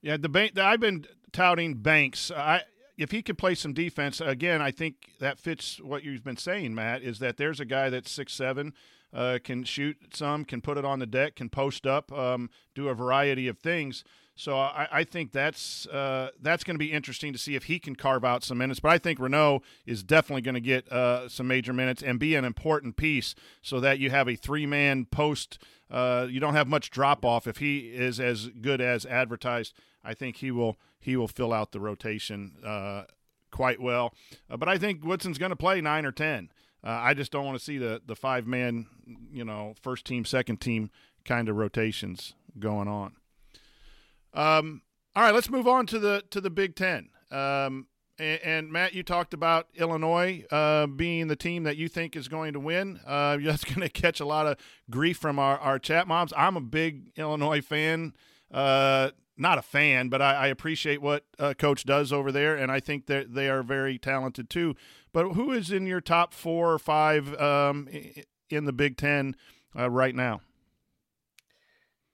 Yeah, the bank, I've been touting Banks. I if he could play some defense, again, I think that fits what you've been saying, Matt, is that there's a guy that's six seven, uh, can shoot some, can put it on the deck, can post up, um, do a variety of things. So I, I think that's uh, that's going to be interesting to see if he can carve out some minutes. But I think Renault is definitely going to get uh, some major minutes and be an important piece so that you have a three-man post. Uh, you don't have much drop-off. If he is as good as advertised, I think he will he will fill out the rotation uh, quite well. Uh, but I think Woodson's going to play nine or ten. Uh, I just don't want to see the, the five-man, you know, first-team, second-team kind of rotations going on. Um, all right, let's move on to the to the Big Ten. Um, and, and Matt, you talked about Illinois uh, being the team that you think is going to win. Uh, that's going to catch a lot of grief from our, our chat moms. I'm a big Illinois fan, uh, not a fan, but I, I appreciate what uh, Coach does over there, and I think that they are very talented too. But who is in your top four or five um, in the Big Ten uh, right now?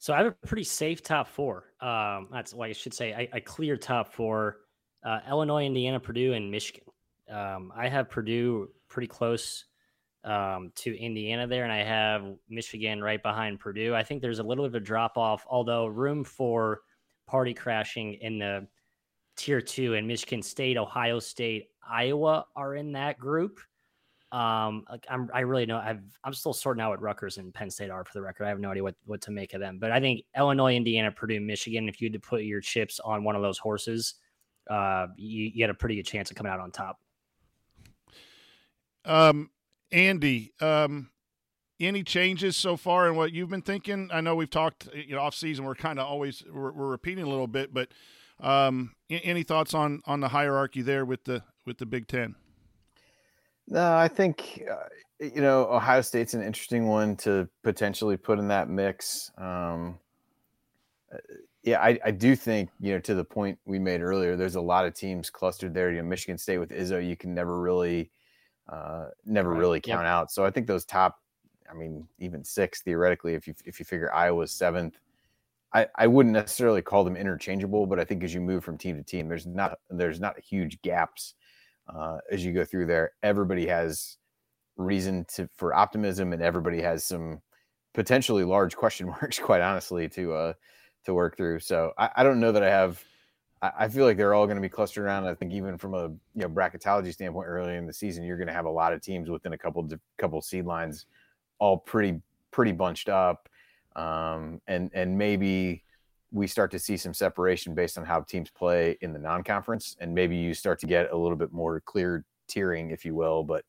So I have a pretty safe top four. Um, that's why I should say I, I clear top four, uh, Illinois, Indiana, Purdue, and Michigan. Um, I have Purdue pretty close um, to Indiana there, and I have Michigan right behind Purdue. I think there's a little bit of a drop-off, although room for party crashing in the tier two, and Michigan State, Ohio State, Iowa are in that group. Um, I'm, I really know I've, I'm still sorting out what Rutgers and Penn State are for the record. I have no idea what, what to make of them, but I think Illinois, Indiana, Purdue, Michigan, if you had to put your chips on one of those horses, uh, you, you had a pretty good chance of coming out on top. Um, Andy, um, any changes so far in what you've been thinking? I know we've talked, you know, off season, we're kind of always, we're, we're repeating a little bit, but, um, any thoughts on, on the hierarchy there with the, with the Big Ten? No, I think, uh, you know, Ohio State's an interesting one to potentially put in that mix. Um, yeah, I, I do think, you know, to the point we made earlier, there's a lot of teams clustered there. You know, Michigan State with Izzo, you can never really, uh, never right. really count yep. out. So I think those top, I mean, even six theoretically, if you if you figure Iowa's seventh, I, I wouldn't necessarily call them interchangeable, but I think as you move from team to team, there's not there's not huge gaps. Uh, as you go through there, everybody has reason to for optimism, and everybody has some potentially large question marks, quite honestly, to uh, to work through. So I, I don't know that I have. I, I feel like they're all going to be clustered around. I think even from a you know bracketology standpoint, early in the season, you're going to have a lot of teams within a couple couple seed lines, all pretty pretty bunched up, um, and and maybe we start to see some separation based on how teams play in the non-conference, and maybe you start to get a little bit more clear tiering, if you will. But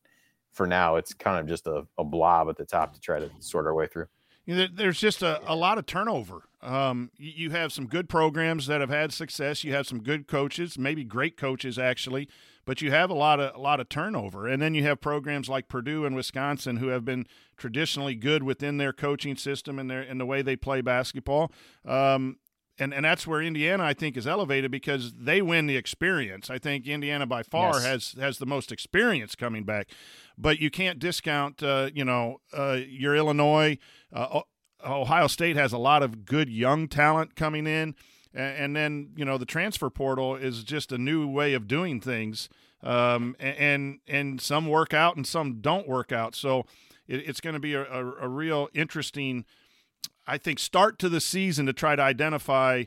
for now, it's kind of just a, a blob at the top to try to sort our way through. You know, there's just a, a lot of turnover. Um, you have some good programs that have had success. You have some good coaches, maybe great coaches actually, but you have a lot of a lot of turnover. And then you have programs like Purdue and Wisconsin who have been traditionally good within their coaching system and their and the way they play basketball. Um, And and that's where Indiana, I think, is elevated because they win the experience. I think Indiana by far yes. has has the most experience coming back. But you can't discount, uh, you know, uh, your Illinois. Uh, Ohio State has a lot of good young talent coming in. And, and then, you know, the transfer portal is just a new way of doing things. Um, and, and some work out and some don't work out. So it, it's going to be a, a, a real interesting I think start to the season to try to identify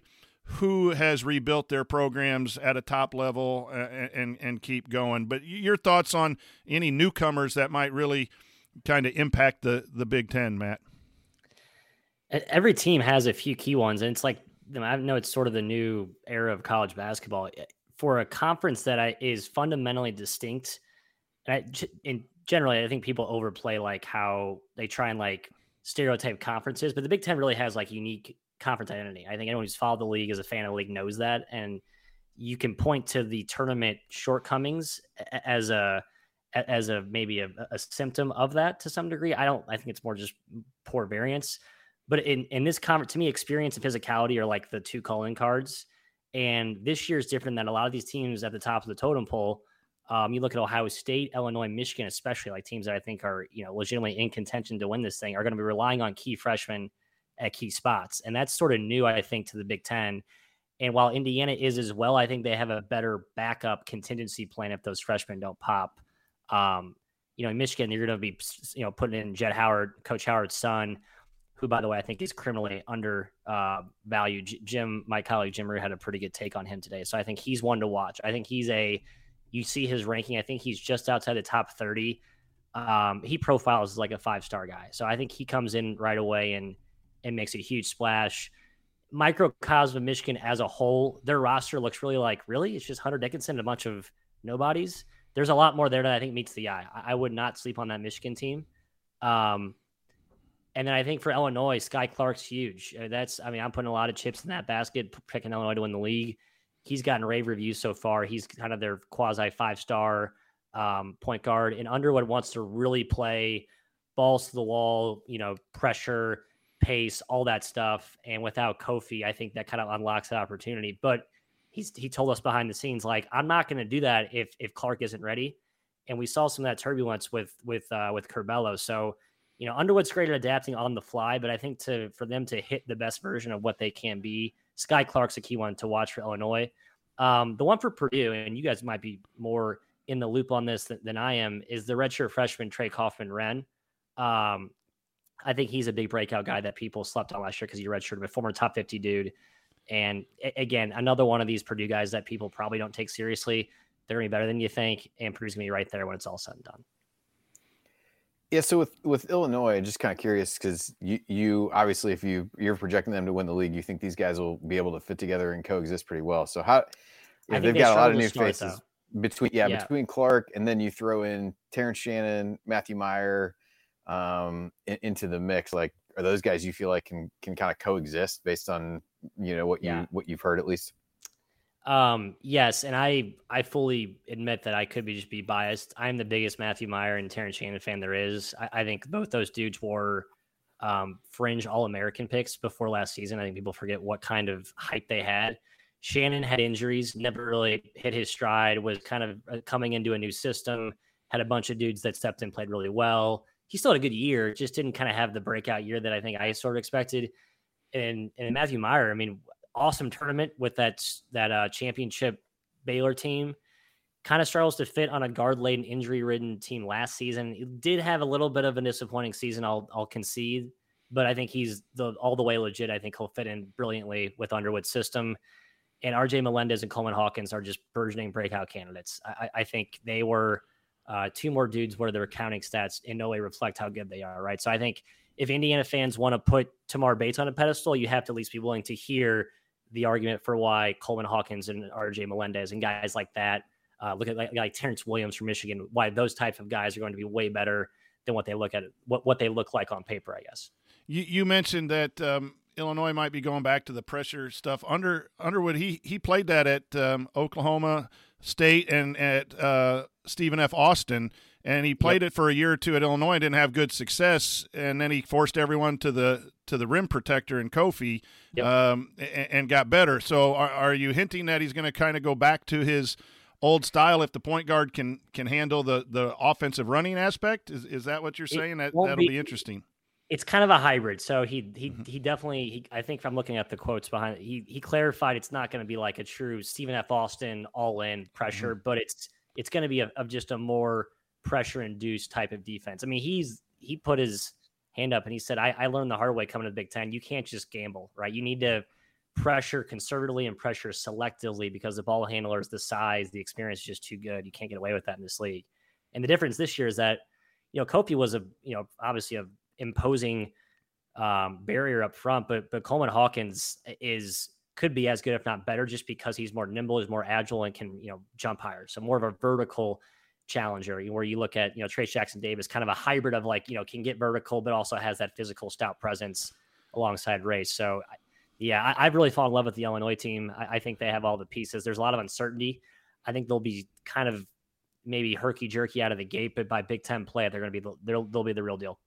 who has rebuilt their programs at a top level and, and, and keep going. But your thoughts on any newcomers that might really kind of impact the, the Big Ten, Matt? Every team has a few key ones, and it's like, I know it's sort of the new era of college basketball for a conference that I, is fundamentally distinct. And, I, and generally, I think people overplay like how they try and like stereotype conferences, but the Big Ten really has like unique conference identity. I think anyone who's followed the league as a fan of the league knows that. And you can point to the tournament shortcomings as a, as a, maybe a, a symptom of that to some degree. I don't, I think it's more just poor variance, but in, in this conference, to me, experience and physicality are like the two calling cards. And this year is different than a lot of these teams at the top of the totem pole. Um, you look at Ohio State, Illinois, Michigan, especially, like teams that I think are, you know, legitimately in contention to win this thing, are going to be relying on key freshmen at key spots. And that's sort of new, I think, to the Big Ten. And while Indiana is as well, I think they have a better backup contingency plan if those freshmen don't pop. Um, you know, in Michigan, you're going to be, you know, putting in Jed Howard, Coach Howard's son, who, by the way, I think is criminally undervalued. Uh, Jim, my colleague Jim Rue, had a pretty good take on him today. So I think he's one to watch. I think he's a, you see his ranking, I think he's just outside the top thirty. Um, he profiles as like a five-star guy. So I think he comes in right away and, and makes a huge splash. Microcosm of Michigan as a whole, their roster looks really like, really? It's just Hunter Dickinson and a bunch of nobodies. There's a lot more there that I think meets the eye. I, I would not sleep on that Michigan team. Um, and then I think for Illinois, Sky Clark's huge. That's, I mean, I'm putting a lot of chips in that basket, picking Illinois to win the league. He's gotten rave reviews so far. He's kind of their quasi five-star um, point guard. And Underwood wants to really play balls to the wall, you know, pressure, pace, all that stuff. And without Kofi, I think that kind of unlocks that opportunity. But he's he told us behind the scenes, like, I'm not going to do that if if Clark isn't ready. And we saw some of that turbulence with with uh, with Curbelo. So, you know, Underwood's great at adapting on the fly, but I think to for them to hit the best version of what they can be, Sky Clark's a key one to watch for Illinois. Um, the one for Purdue, and you guys might be more in the loop on this than, than I am, is the redshirt freshman Trey Kaufman-Wren. Um, I think he's a big breakout guy that people slept on last year because he redshirted, a former top fifty dude. And a- again, another one of these Purdue guys that people probably don't take seriously. They're going to be better than you think, and Purdue's going to be right there when it's all said and done. Yeah, so with, with Illinois, just kind of curious because you, you obviously, if you, you're projecting them to win the league, you think these guys will be able to fit together and coexist pretty well. So how you know, they've they got a lot of new start, faces though. between yeah, yeah between Clark and then you throw in Terrence Shannon, Matthew Mayer um, in, into the mix. Like, are those guys you feel like can can kind of coexist based on you know what you yeah. what you've heard at least? Um, yes. And I, I fully admit that I could be just be biased. I'm the biggest Matthew Mayer and Terrence Shannon fan there is. I, I think both those dudes were, um, fringe All-American picks before last season. I think people forget what kind of hype they had. Shannon had injuries, never really hit his stride, was kind of coming into a new system, had a bunch of dudes that stepped in, played really well. He still had a good year, just didn't kind of have the breakout year that I think I sort of expected. And, and Matthew Mayer, I mean, awesome tournament with that that uh, championship Baylor team. Kind of struggles to fit on a guard-laden, injury-ridden team last season. It did have a little bit of a disappointing season, I'll I'll concede, but I think he's the, all the way legit. I think he'll fit in brilliantly with Underwood's system. And R J Melendez and Coleman Hawkins are just burgeoning breakout candidates. I, I think they were uh, two more dudes where their counting stats in no way reflect how good they are, right? So I think if Indiana fans want to put Tamar Bates on a pedestal, you have to at least be willing to hear the argument for why Coleman Hawkins and R J Melendez and guys like that, uh, look at like, like Terrence Williams from Michigan, why those types of guys are going to be way better than what they look at, what, what they look like on paper, I guess. You, you mentioned that um, Illinois might be going back to the pressure stuff. Under Underwood, he he played that at um, Oklahoma State and at uh, Stephen F. Austin, and he played yep. it for a year or two at Illinois, didn't have good success, and then he forced everyone to the to the rim protector and Kofi yep. um, and, and got better. So are, are you hinting that he's going to kind of go back to his old style if the point guard can can handle the, the offensive running aspect? Is is that what you're saying? That, that'll be, be interesting. It's kind of a hybrid. So he he mm-hmm. he definitely, he, I think if I'm looking at the quotes behind it, he, he clarified it's not going to be like a true Stephen F. Austin all-in pressure, mm-hmm. but it's it's going to be a, of just a more – pressure-induced type of defense. I mean, he's he put his hand up and he said, I, I learned the hard way coming to the Big Ten. You can't just gamble, right? You need to pressure conservatively and pressure selectively because the ball handlers, the size, the experience is just too good. You can't get away with that in this league. And the difference this year is that, you know, Kofi was a, you know, obviously a imposing um, barrier up front, but but Coleman Hawkins is could be as good, if not better, just because he's more nimble, is more agile, and can, you know, jump higher. So more of a vertical challenger, where you look at, you know, Trace Jackson-Davis, kind of a hybrid of like, you know, can get vertical, but also has that physical stout presence alongside Race. So yeah, I, I've really fallen in love with the Illinois team. I, I think they have all the pieces. There's a lot of uncertainty. I think they'll be kind of maybe herky jerky out of the gate, but by Big Ten play, they're going to be, they'll, they'll be the real deal.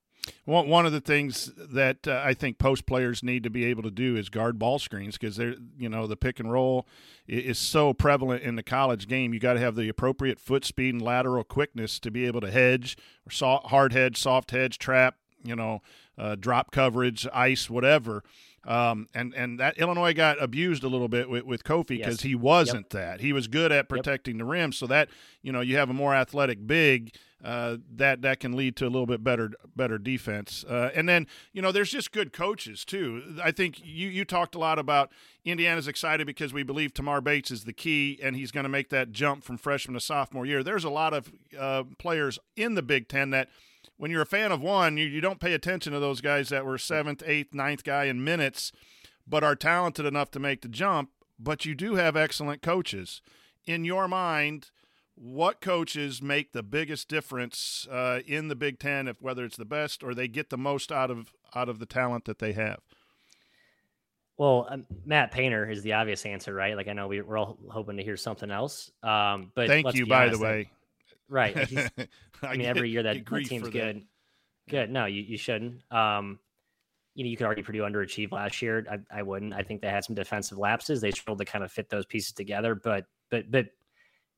one, one of the things that uh, I think post players need to be able to do is guard ball screens, because they're, you know, the pick and roll is so prevalent in the college game. You got to have the appropriate foot speed and lateral quickness to be able to hedge, or soft, hard hedge, soft hedge, trap, you know, uh, drop coverage, ice, whatever. Um, and, and that Illinois got abused a little bit with, with Kofi, because yes. he wasn't yep. that. He was good at protecting yep. the rim, so that, you know, you have a more athletic big uh, that that can lead to a little bit better better defense. Uh, and then, you know, there's just good coaches too. I think you, you talked a lot about Indiana's excited because we believe Tamar Bates is the key, and he's going to make that jump from freshman to sophomore year. There's a lot of uh, players in the Big Ten that, when you're a fan of one, you, you don't pay attention to those guys that were seventh, eighth, ninth guy in minutes, but are talented enough to make the jump. But you do have excellent coaches. In your mind, what coaches make the biggest difference uh, in the Big Ten, if whether it's the best or they get the most out of out of the talent that they have? Well, um, Matt Painter is the obvious answer, right? Like, I know we, we're all hoping to hear something else. Um, but thank you, by the way. Right. I, I mean, every year that, that team's good. That. Good. No, you, you shouldn't. Um, you know, you could argue Purdue underachieved last year. I, I wouldn't. I think they had some defensive lapses. They struggled to kind of fit those pieces together. But but but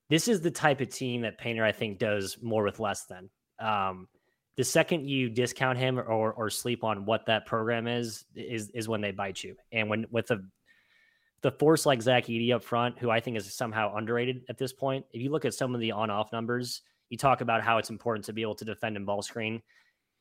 this is the type of team that Painter, I think, does more with less than. Um, the second you discount him or or sleep on what that program is, is is when they bite you. And when with a the force like Zach Edey up front, who I think is somehow underrated at this point. If you look at some of the on-off numbers, you talk about how it's important to be able to defend and ball screen.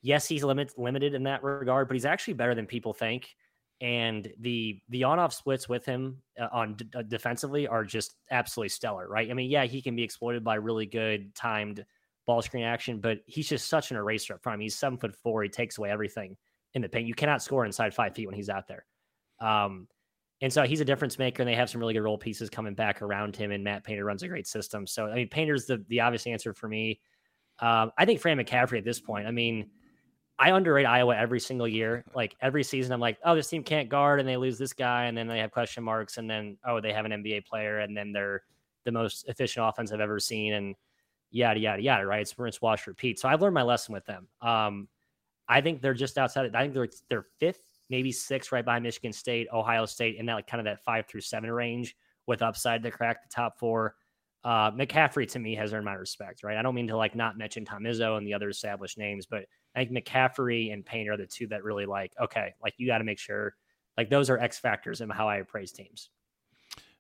Yes, he's limit, limited in that regard, but he's actually better than people think. And the the on-off splits with him uh, on d- defensively are just absolutely stellar, right? I mean, yeah, he can be exploited by really good timed ball screen action, but he's just such an eraser up front. I mean, he's seven foot four. He takes away everything in the paint. You cannot score inside five feet when he's out there. Um, And so he's a difference maker, and they have some really good role pieces coming back around him, and Matt Painter runs a great system. So, I mean, Painter's the, the obvious answer for me. Um, I think Fran McCaffrey at this point, I mean, I underrate Iowa every single year. Like, every season I'm like, oh, this team can't guard, and they lose this guy, and then they have question marks, and then, oh, they have an N B A player, and then they're the most efficient offense I've ever seen, and yada, yada, yada, right? It's rinse, wash, repeat. So I've learned my lesson with them. Um, I think they're just outside. I think they're they're fifth, maybe six, right by Michigan State, Ohio State, in that like kind of that five through seven range with upside to crack the top four. Uh, McCaffrey to me has earned my respect, right? I don't mean to like not mention Tom Izzo and the other established names, but I think McCaffrey and Painter are the two that really like, okay, like you got to make sure like those are X factors in how I appraise teams.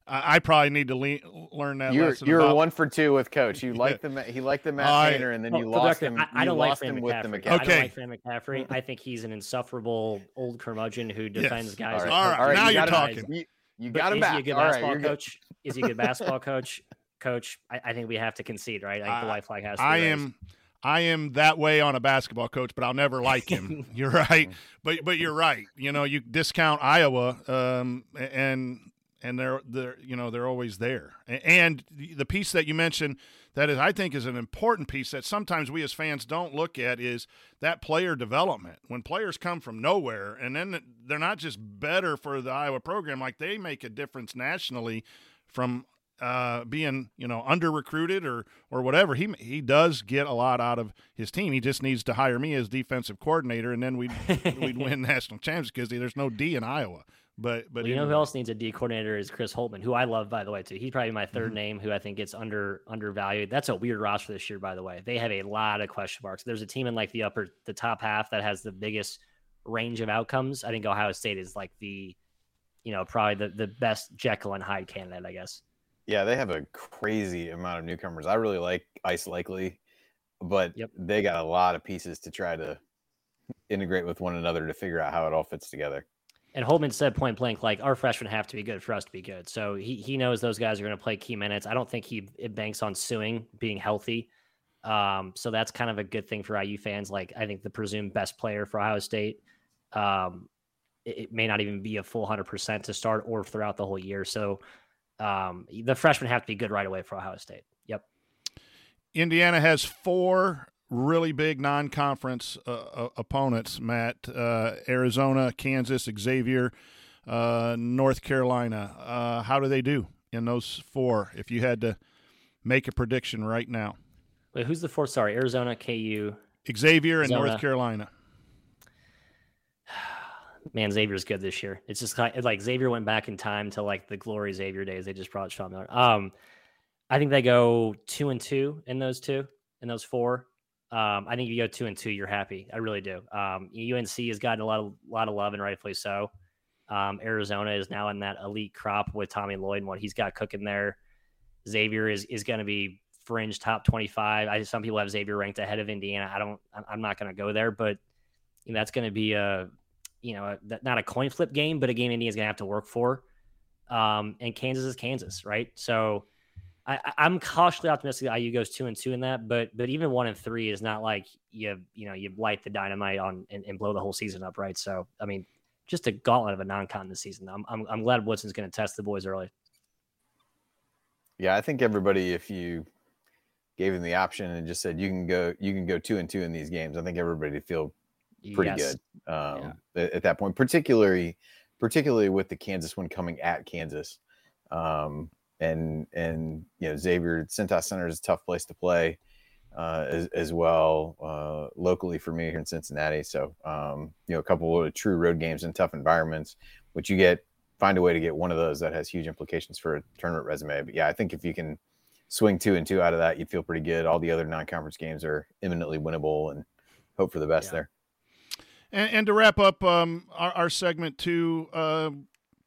I probably need to le- learn that. You're, lesson. You're about... one for two with Coach. You like yeah. the he liked the Matt uh, Painter, and then well, you lost him. I, I don't like Fran McCaffrey. Okay. I don't like Fran McCaffrey. I think he's an insufferable old curmudgeon who defends yes. guys. All right, all right. All right. now you you're talking. Guys. You, you got him back. Is he a good all basketball right. coach? Is he a good basketball coach? Coach, I, I think we have to concede, right? I think uh, the life flag has to be I raised. am. I am that way on a basketball coach, but I'll never like him. You're right, but but you're right. You know, you discount Iowa, um, and. And they're, they're, you know, they're always there. And the piece that you mentioned that is, I think is an important piece that sometimes we as fans don't look at is that player development. When players come from nowhere and then they're not just better for the Iowa program, like they make a difference nationally from uh, being, you know, under-recruited or or whatever. He he does get a lot out of his team. He just needs to hire me as defensive coordinator, and then we'd, we'd win national championships because there's no D in Iowa. But but well, you know who else needs a D coordinator is Chris Holtman, who I love, by the way, too. He's probably my third mm-hmm. name who I think gets under undervalued. That's a weird roster this year, by the way. They have a lot of question marks. There's a team in like the upper the top half that has the biggest range of outcomes. I think Ohio State is like the, you know, probably the, the best Jekyll and Hyde candidate, I guess. Yeah, they have a crazy amount of newcomers. I really like Ice Likely, but yep. they got a lot of pieces to try to integrate with one another to figure out how it all fits together. And Holtman said point blank, like, our freshmen have to be good for us to be good. So he he knows those guys are going to play key minutes. I don't think he it banks on suing being healthy. Um, so that's kind of a good thing for I U fans. Like, I think the presumed best player for Ohio State, um, it, it may not even be a full one hundred percent to start or throughout the whole year. So um, the freshmen have to be good right away for Ohio State. Yep. Indiana has four really big non-conference uh, opponents, Matt, uh, Arizona, Kansas, Xavier, uh, North Carolina. Uh, how do they do in those four if you had to make a prediction right now? Wait, who's the four? Sorry, Arizona, K U. Xavier and Arizona. North Carolina. man, Xavier's good this year. It's just like, like Xavier went back in time to like the glory Xavier days. They just brought Sean Miller. Um, I think they go two and two in those two, in those four. Um, I think if you go two and two, you're happy. I really do. Um, U N C has gotten a lot of lot of love, and rightfully so. Um, Arizona is now in that elite crop with Tommy Lloyd and what he's got cooking there. Xavier is is going to be fringe top twenty-five. I some people have Xavier ranked ahead of Indiana. I don't. I'm not going to go there, but you know, that's going to be a you know a, not a coin flip game, but a game Indiana's going to have to work for. Um, and Kansas is Kansas, right? So. I, I'm cautiously optimistic that I U goes two and two in that, but but even one and three is not like you you know you light the dynamite on and, and blow the whole season up, right? So I mean, just a gauntlet of a non-con this season. I'm I'm, I'm glad Woodson's going to test the boys early. Yeah, I think everybody, if you gave him the option and just said you can go you can go two and two in these games, I think everybody would feel pretty yes. good um, yeah. at, at that point, particularly particularly with the Kansas one coming at Kansas. Um, And, and you know, Xavier, Cintas Center is a tough place to play uh, as, as well uh, locally for me here in Cincinnati. So, um, you know, a couple of true road games in tough environments, which you get, find a way to get one of those that has huge implications for a tournament resume. But, yeah, I think if you can swing two and two out of that, you feel pretty good. All the other non-conference games are imminently winnable and hope for the best yeah. there. And, and to wrap up um, our, our segment two, uh,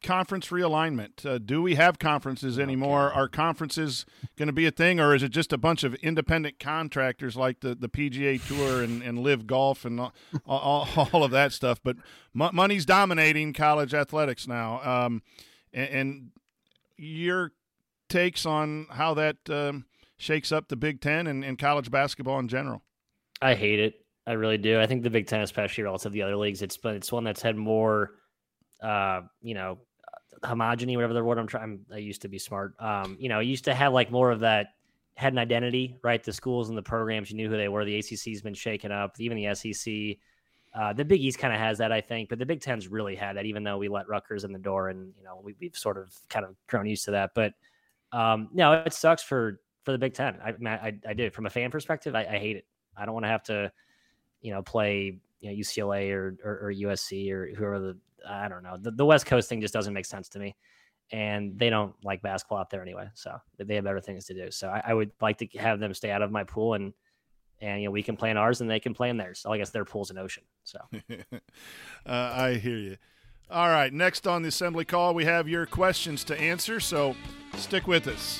conference realignment. Uh, do we have conferences anymore? Okay. Are conferences going to be a thing, or is it just a bunch of independent contractors like the, the P G A Tour and, and Live Golf and all, all, all of that stuff? But m- money's dominating college athletics now. Um, and, and your takes on how that um, shakes up the Big Ten and, and college basketball in general? I hate it. I really do. I think the Big Ten, especially relative to the other leagues, it's but it's one that's had more uh, you know, homogeny, whatever the word I'm trying, I used to be smart. Um, you know, I used to have like more of that, had an identity, right? The schools and the programs, you knew who they were. The A C C has been shaken up, even the S E C, uh, the Big East kind of has that, I think, but the Big Ten's really had that, even though we let Rutgers in the door and, you know, we, we've sort of kind of grown used to that, but, um, no, it sucks for, for the Big Ten. I, I, I do from a fan perspective. I, I hate it. I don't want to have to, you know, play, you know, U C L A or, or, or U S C or whoever the, I don't know. The, the West Coast thing just doesn't make sense to me, and they don't like basketball out there anyway. So they have better things to do. So I, I would like to have them stay out of my pool, and and you know we can play in ours and they can play in theirs. So I guess their pool's an ocean. So uh, I hear you. All right. Next on the assembly call, we have your questions to answer. So stick with us.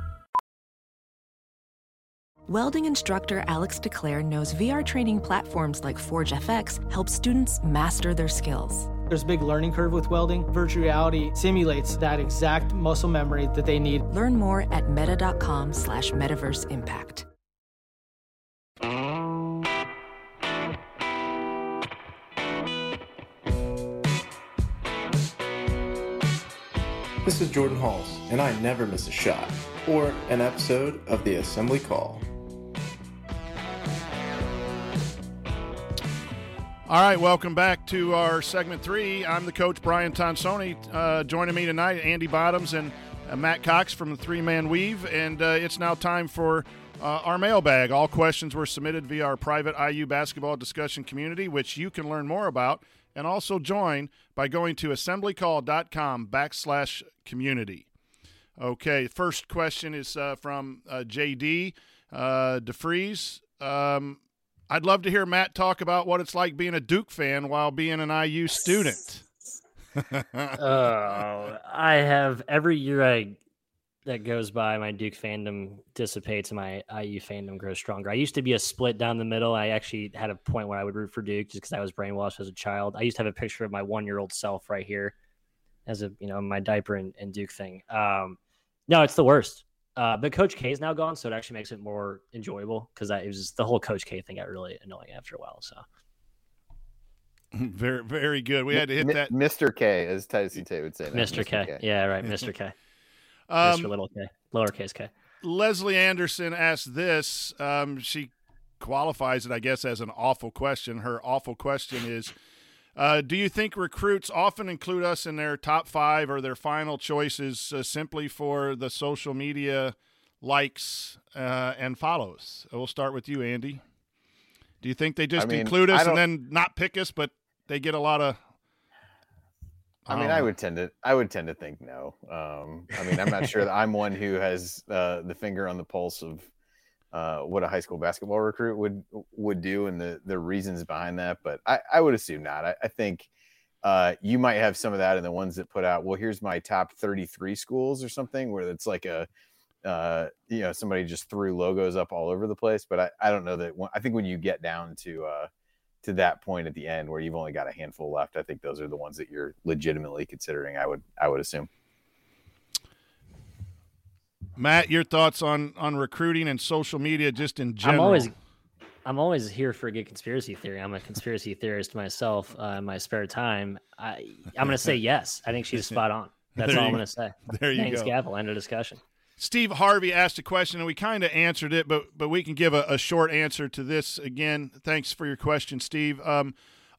Welding instructor Alex DeClaire knows V R training platforms like ForgeFX help students master their skills. There's a big learning curve with welding. Virtual reality simulates that exact muscle memory that they need. Learn more at meta.com slash metaverse impact. This is Jordan Halls, and I never miss a shot or an episode of The Assembly Call. All right, welcome back to our segment three. I'm the coach, Brian Tonsoni. Uh, joining me tonight, Andy Bottoms and uh, Matt Cox from the Three Man Weave. And uh, it's now time for uh, our mailbag. All questions were submitted via our private I U basketball discussion community, which you can learn more about and also join by going to assemblycall.com backslash community. Okay, first question is uh, from uh, J D uh, DeFries. Um I'd love to hear Matt talk about what it's like being a Duke fan while being an I U student. Oh, I have every year I that goes by, my Duke fandom dissipates and my I U fandom grows stronger. I used to be a split down the middle. I actually had a point where I would root for Duke just because I was brainwashed as a child. I used to have a picture of my one-year-old self right here as a, you know, my diaper and, and Duke thing. Um, no, it's the worst. Uh, but Coach K is now gone, so it actually makes it more enjoyable because it was just the whole Coach K thing got really annoying after a while. So very, very good. We had to hit M- that. Mister K, as Tennessee Tate would say. That. Mister K. K. Yeah, right. Mister K. Um, Mister Little K, lowercase K. Leslie Anderson asked this. Um, she qualifies it, I guess, as an awful question. Her awful question is, uh, do you think recruits often include us in their top five or their final choices uh, simply for the social media likes uh, and follows? We'll start with you, Andy. Do you think they just I mean, include us and then not pick us, but they get a lot of... I mean, I would tend to, I would tend to think no. Um, I mean, I'm not sure that I'm one who has uh, the finger on the pulse of uh, what a high school basketball recruit would would do and the the reasons behind that. But I, I would assume not. I, I think uh, you might have some of that in the ones that put out, well, here's my top thirty-three schools or something, where it's like a, uh, you know, somebody just threw logos up all over the place. But I, I don't know that. When, I think when you get down to uh, to that point at the end where you've only got a handful left, I think those are the ones that you're legitimately considering. I would, I would assume. Matt, your thoughts on, on recruiting and social media, just in general? I'm always, I'm always here for a good conspiracy theory. I'm a conspiracy theorist myself uh, in my spare time. I, I'm going to say yes. I think she's spot on. That's all I'm going to say. There you go. Thanks, Gavel. End of discussion. Steve Harvey asked a question, and we kind of answered it, but but we can give a, a short answer to this. Again, thanks for your question, Steve. Um,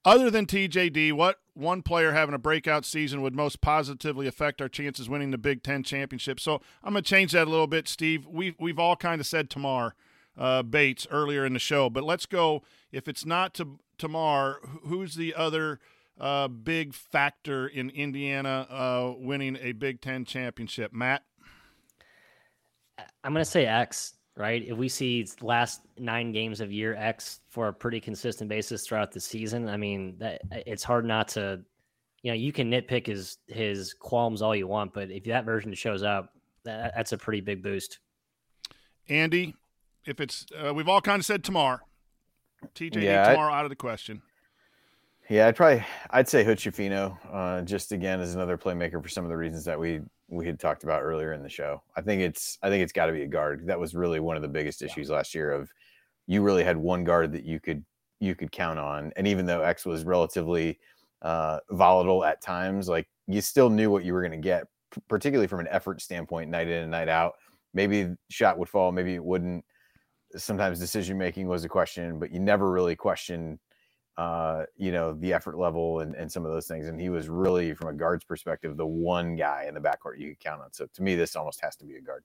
other than T J D, what one player having a breakout season would most positively affect our chances winning the Big Ten championship? So I'm going to change that a little bit, Steve. We've, we've all kind of said Tamar uh, Bates earlier in the show, but let's go. If it's not to, Tamar, who's the other uh, big factor in Indiana uh, winning a Big Ten championship? Matt? I'm going to say X, right? If we see last nine games of year X for a pretty consistent basis throughout the season, I mean, that it's hard not to, you know, you can nitpick his, his qualms all you want, but if that version shows up, that, that's a pretty big boost. Andy, if it's, uh, we've all kind of said Tamar, T J D, yeah, Tamar I, out of the question. Yeah, I'd probably, I'd say Hood-Schifino, uh, just again, as another playmaker for some of the reasons that we, we had talked about earlier in the show. I think it's, I think it's gotta be a guard. That was really one of the biggest issues yeah. last year of you really had one guard that you could, you could count on. And even though X was relatively uh, volatile at times, like you still knew what you were going to get, particularly from an effort standpoint, night in and night out. Maybe shot would fall, maybe it wouldn't. Sometimes decision-making was a question, but you never really questioned uh, you know, the effort level and, and some of those things. And he was really, from a guard's perspective, the one guy in the backcourt you could count on. So to me, this almost has to be a guard.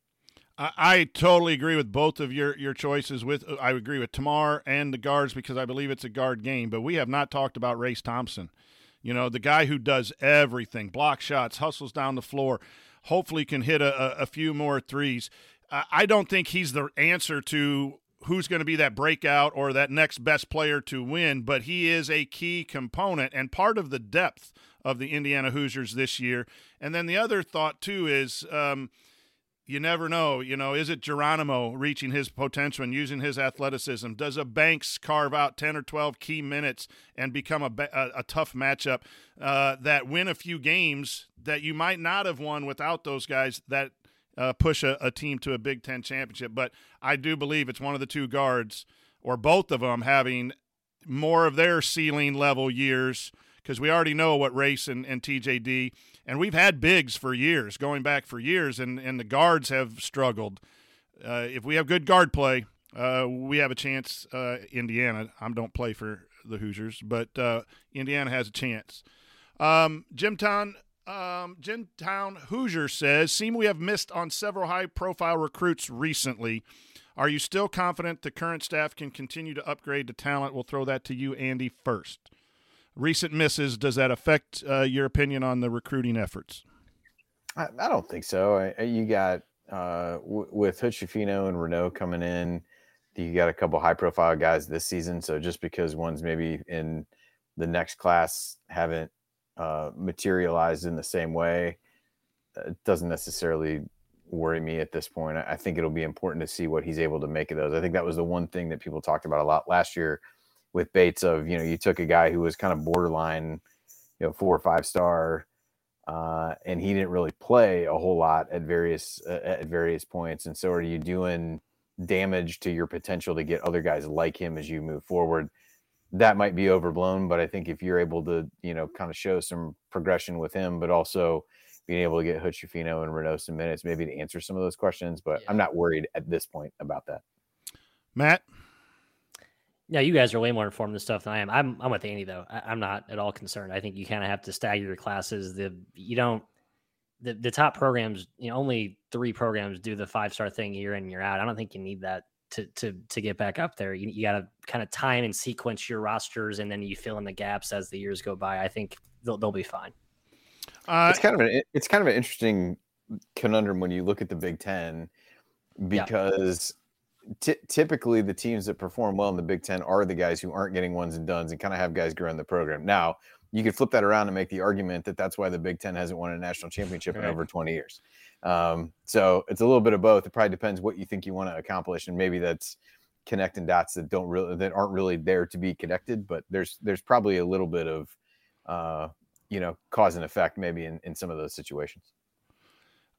I, I totally agree with both of your, your choices. With I agree with Tamar and the guards because I believe it's a guard game, but we have not talked about Race Thompson. You know, the guy who does everything, block shots, hustles down the floor, hopefully can hit a, a, a few more threes. I, I don't think he's the answer to who's going to be that breakout or that next best player to win, but he is a key component and part of the depth of the Indiana Hoosiers this year. And then the other thought too is um, you never know, you know, is it Geronimo reaching his potential and using his athleticism? Does a Banks carve out ten or twelve key minutes and become a, a, a tough matchup uh, that win a few games that you might not have won without those guys that, Uh, push a, a team to a Big Ten championship. But I do believe it's one of the two guards or both of them having more of their ceiling level years because we already know what Race and, and T J D, and we've had bigs for years, going back for years, and, and the guards have struggled. Uh, if we have good guard play, uh, we have a chance. Uh, Indiana, I don't play for the Hoosiers, but uh, Indiana has a chance. Um, Jim Town. Um, Gentown Hoosier says, seem we have missed on several high-profile recruits recently. Are you still confident the current staff can continue to upgrade the talent? We'll throw that to you, Andy, first. Recent misses, does that affect uh, your opinion on the recruiting efforts? I, I don't think so. I, you got uh, w- with Hood-Schifino and Renault coming in, you got a couple high-profile guys this season, so just because one's maybe in the next class haven't Uh, materialized in the same way, it uh, doesn't necessarily worry me at this point. I think it'll be important to see what he's able to make of those. I think that was the one thing that people talked about a lot last year with Bates of, you know, you took a guy who was kind of borderline, you know, four or five star, uh, and he didn't really play a whole lot at various, uh, at various points. And so are you doing damage to your potential to get other guys like him as you move forward? That might be overblown, but I think if you're able to, you know, kind of show some progression with him, but also being able to get Hood-Schifino and Renaud some minutes, maybe to answer some of those questions, but yeah. I'm not worried at this point about that. Matt? No, you guys are way more informed to stuff than I am. I'm I'm with Andy though. I, I'm not at all concerned. I think you kind of have to stagger your classes. The you don't the the top programs, you know, only three programs do the five star thing year in and year out. I don't think you need that to to to get back up there. You, you got to kind of time and sequence your rosters, and then you fill in the gaps as the years go by. I think they'll they'll be fine. Uh, it's kind of an it's kind of an interesting conundrum when you look at the Big Ten, because yeah. t- typically the teams that perform well in the Big Ten are the guys who aren't getting ones and dones and kind of have guys grow in the program. Now you could flip that around and make the argument that that's why the Big Ten hasn't won a national championship right. in over twenty years. Um, so it's a little bit of both. It probably depends what you think you want to accomplish, and maybe that's connecting dots that don't really that aren't really there to be connected. But there's there's probably a little bit of uh, you know, cause and effect maybe in, in some of those situations.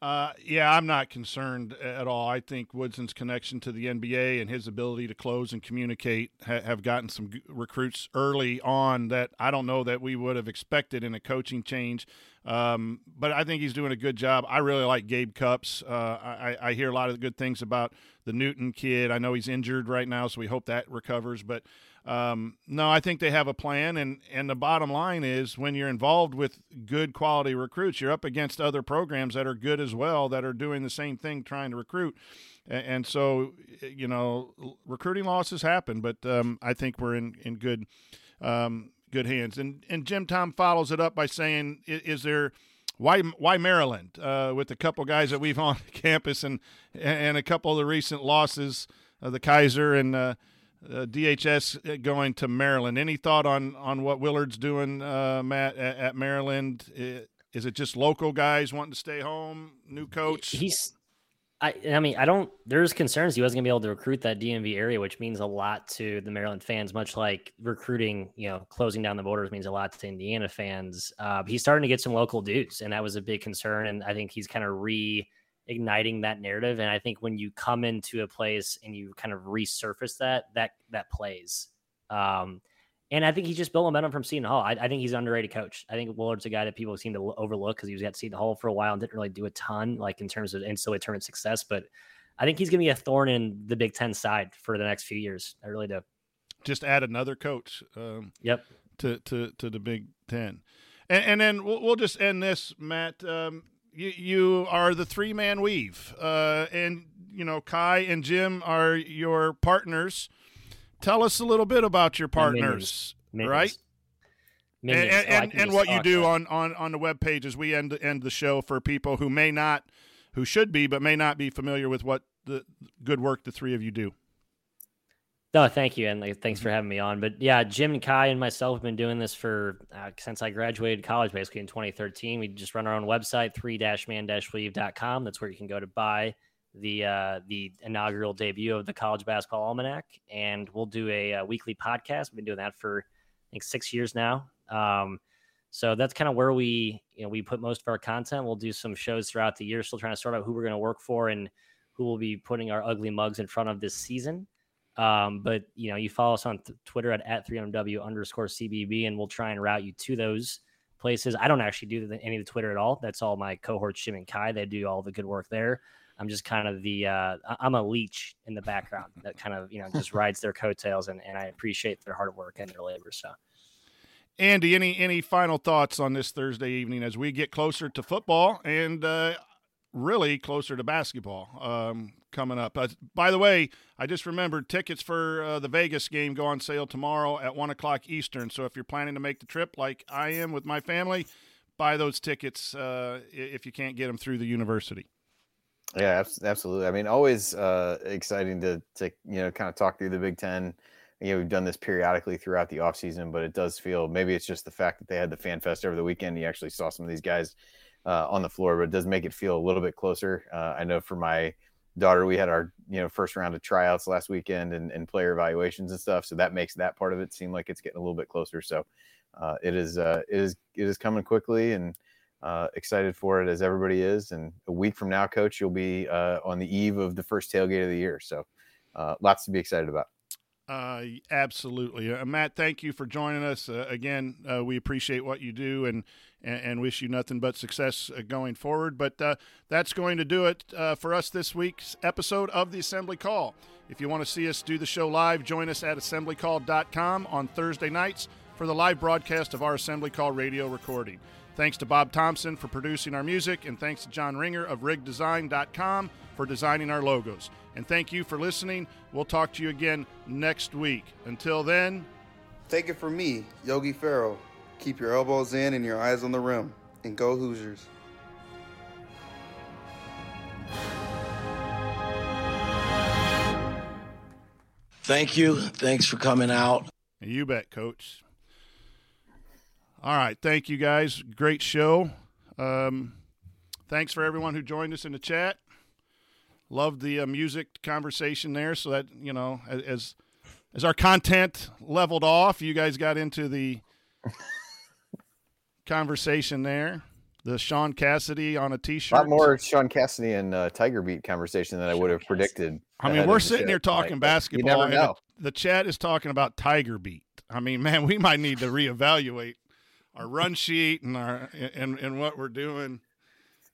Uh, yeah, I'm not concerned at all. I think Woodson's connection to the N B A and his ability to close and communicate ha- have gotten some g- recruits early on that I don't know that we would have expected in a coaching change. Um, but I think he's doing a good job. I really like Gabe Cups. Uh, I, I hear a lot of good things about the Newton kid. I know he's injured right now, so we hope that recovers. But Um, no, I think they have a plan, and, and the bottom line is when you're involved with good quality recruits, you're up against other programs that are good as well that are doing the same thing trying to recruit. And, and so, you know, recruiting losses happen, but um, I think we're in, in good um, good hands. And and Jim Tom follows it up by saying, is, is there – Why why Maryland uh, with a couple guys that we've on campus and, and a couple of the recent losses, uh, the Kaiser and uh, – Uh, D H S going to Maryland. Any thought on, on what Willard's doing, uh, Matt, at, at Maryland? Is it just local guys wanting to stay home? New coach? He's, I, I mean, I don't, there's concerns he wasn't going to be able to recruit that D M V area, which means a lot to the Maryland fans, much like recruiting, you know, closing down the borders means a lot to Indiana fans. Uh, he's starting to get some local dudes, and that was a big concern. And I think he's kind of re igniting that narrative. And I think when you come into a place and you kind of resurface that, that, that plays. Um, and I think he's just built momentum from Seton Hall. I, I think he's an underrated coach. I think Willard's a guy that people seem to overlook because he was at Seton Hall for a while and didn't really do a ton, like in terms of in-state tournament success. But I think he's going to be a thorn in the Big Ten side for the next few years. I really do. Just add another coach. Um, yep. To, to, to the Big Ten. And, and then we'll, we'll just end this, Matt. Um, You, you are the three man weave, uh, and you know Kai and Jim are your partners. Tell us a little bit about your partners, Minions. right? Minions. And and, oh, and, and what you do on, on, on the web page as we end end the show for people who may not, who should be, but may not be familiar with what the good work the three of you do. No, thank you, and like, thanks for having me on. But yeah, Jim and Kai and myself have been doing this for uh, since I graduated college, basically in twenty thirteen. We just run our own website, three man weave dot com. That's where you can go to buy the uh, the inaugural debut of the College Basketball Almanac, and we'll do a, a weekly podcast. We've been doing that for I think six years now. Um, so that's kind of where we you know we put most of our content. We'll do some shows throughout the year, still trying to sort out who we're going to work for and who we'll be putting our ugly mugs in front of this season. Um, but you know, you follow us on th- Twitter at, at three M W underscore C B B, and we'll try and route you to those places. I don't actually do the, any of the Twitter at all. That's all my cohort, Shim and Kai. They do all the good work there. I'm just kind of the, uh, I'm a leech in the background that kind of, you know, just rides their coattails, and, and I appreciate their hard work and their labor. So Andy, any, any final thoughts on this Thursday evening as we get closer to football and, uh, really closer to basketball um, coming up. Uh, by the way, I just remembered tickets for uh, the Vegas game go on sale tomorrow at one o'clock Eastern. So if you're planning to make the trip like I am with my family, buy those tickets uh, if you can't get them through the university. Yeah, absolutely. I mean, always uh, exciting to, to, you know, kind of talk through the Big Ten. You know, we've done this periodically throughout the offseason, but it does feel, maybe it's just the fact that they had the Fan Fest over the weekend. You actually saw some of these guys uh, on the floor, but it does make it feel a little bit closer. Uh, I know for my daughter, we had our, you know, first round of tryouts last weekend and, and player evaluations and stuff. So that makes that part of it seem like it's getting a little bit closer. So uh, it is, uh, it is, it is coming quickly, and uh, excited for it as everybody is. And a week from now, Coach, you'll be uh, on the eve of the first tailgate of the year. So uh, lots to be excited about. Uh, absolutely. Uh, Matt, thank you for joining us. Uh, again, uh, we appreciate what you do, and, and, and wish you nothing but success uh, going forward. But uh, that's going to do it uh, for us this week's episode of the Assembly Call. If you want to see us do the show live, join us at assembly call dot com on Thursday nights for the live broadcast of our Assembly Call radio recording. Thanks to Bob Thompson for producing our music, and thanks to John Ringer of rig design dot com for designing our logos. And thank you for listening. We'll talk to you again next week. Until then, take it from me, Yogi Ferrell. Keep your elbows in and your eyes on the rim. And go Hoosiers. Thank you. Thanks for coming out. You bet, Coach. All right. Thank you, guys. Great show. Um, thanks for everyone who joined us in the chat. Love the uh, music conversation there. So that, you know, as as our content leveled off, you guys got into the conversation there. The Sean Cassidy on a T-shirt. A lot more Sean Cassidy and uh, Tiger Beat conversation than Sean I would have Cassidy. predicted. I mean, we're sitting here talking like, basketball. You never know. The, the chat is talking about Tiger Beat. I mean, man, we might need to reevaluate our run sheet and our and and what we're doing.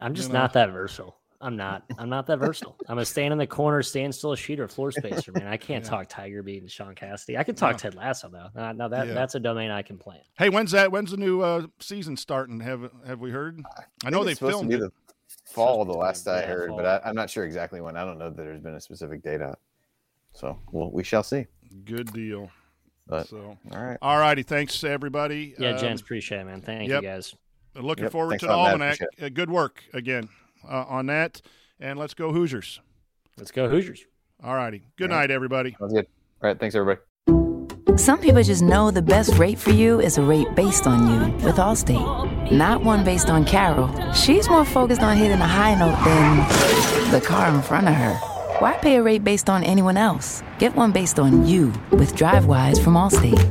I'm just you know. not that versatile. I'm not. I'm not that versatile. I'm a stand in the corner, stand still shooter, floor spacer, man. I can't yeah. talk Tiger Beat and Sean Cassidy. I can talk no. Ted Lasso though. Now no, that yeah. that's a domain I can play in. Hey, when's that? When's the new uh, season starting? Have Have we heard? I, I know they filmed it. The fall, the last I heard, fall. but I, I'm not sure exactly when. I don't know that there's been a specific date out. So, well, we shall see. Good deal. But, so, all right, all righty. Thanks to everybody. Yeah, um, James, appreciate it, man. Thank yep. you guys. Looking yep. forward thanks to the almanac. Uh, good work again. Uh, on that, and let's go Hoosiers. Let's go Hoosiers. All righty. Good All right. night, everybody. Sounds good. All right. Thanks, everybody. Some people just know the best rate for you is a rate based on you with Allstate, not one based on Carol. She's more focused on hitting a high note than the car in front of her. Why pay a rate based on anyone else? Get one based on you with DriveWise from Allstate.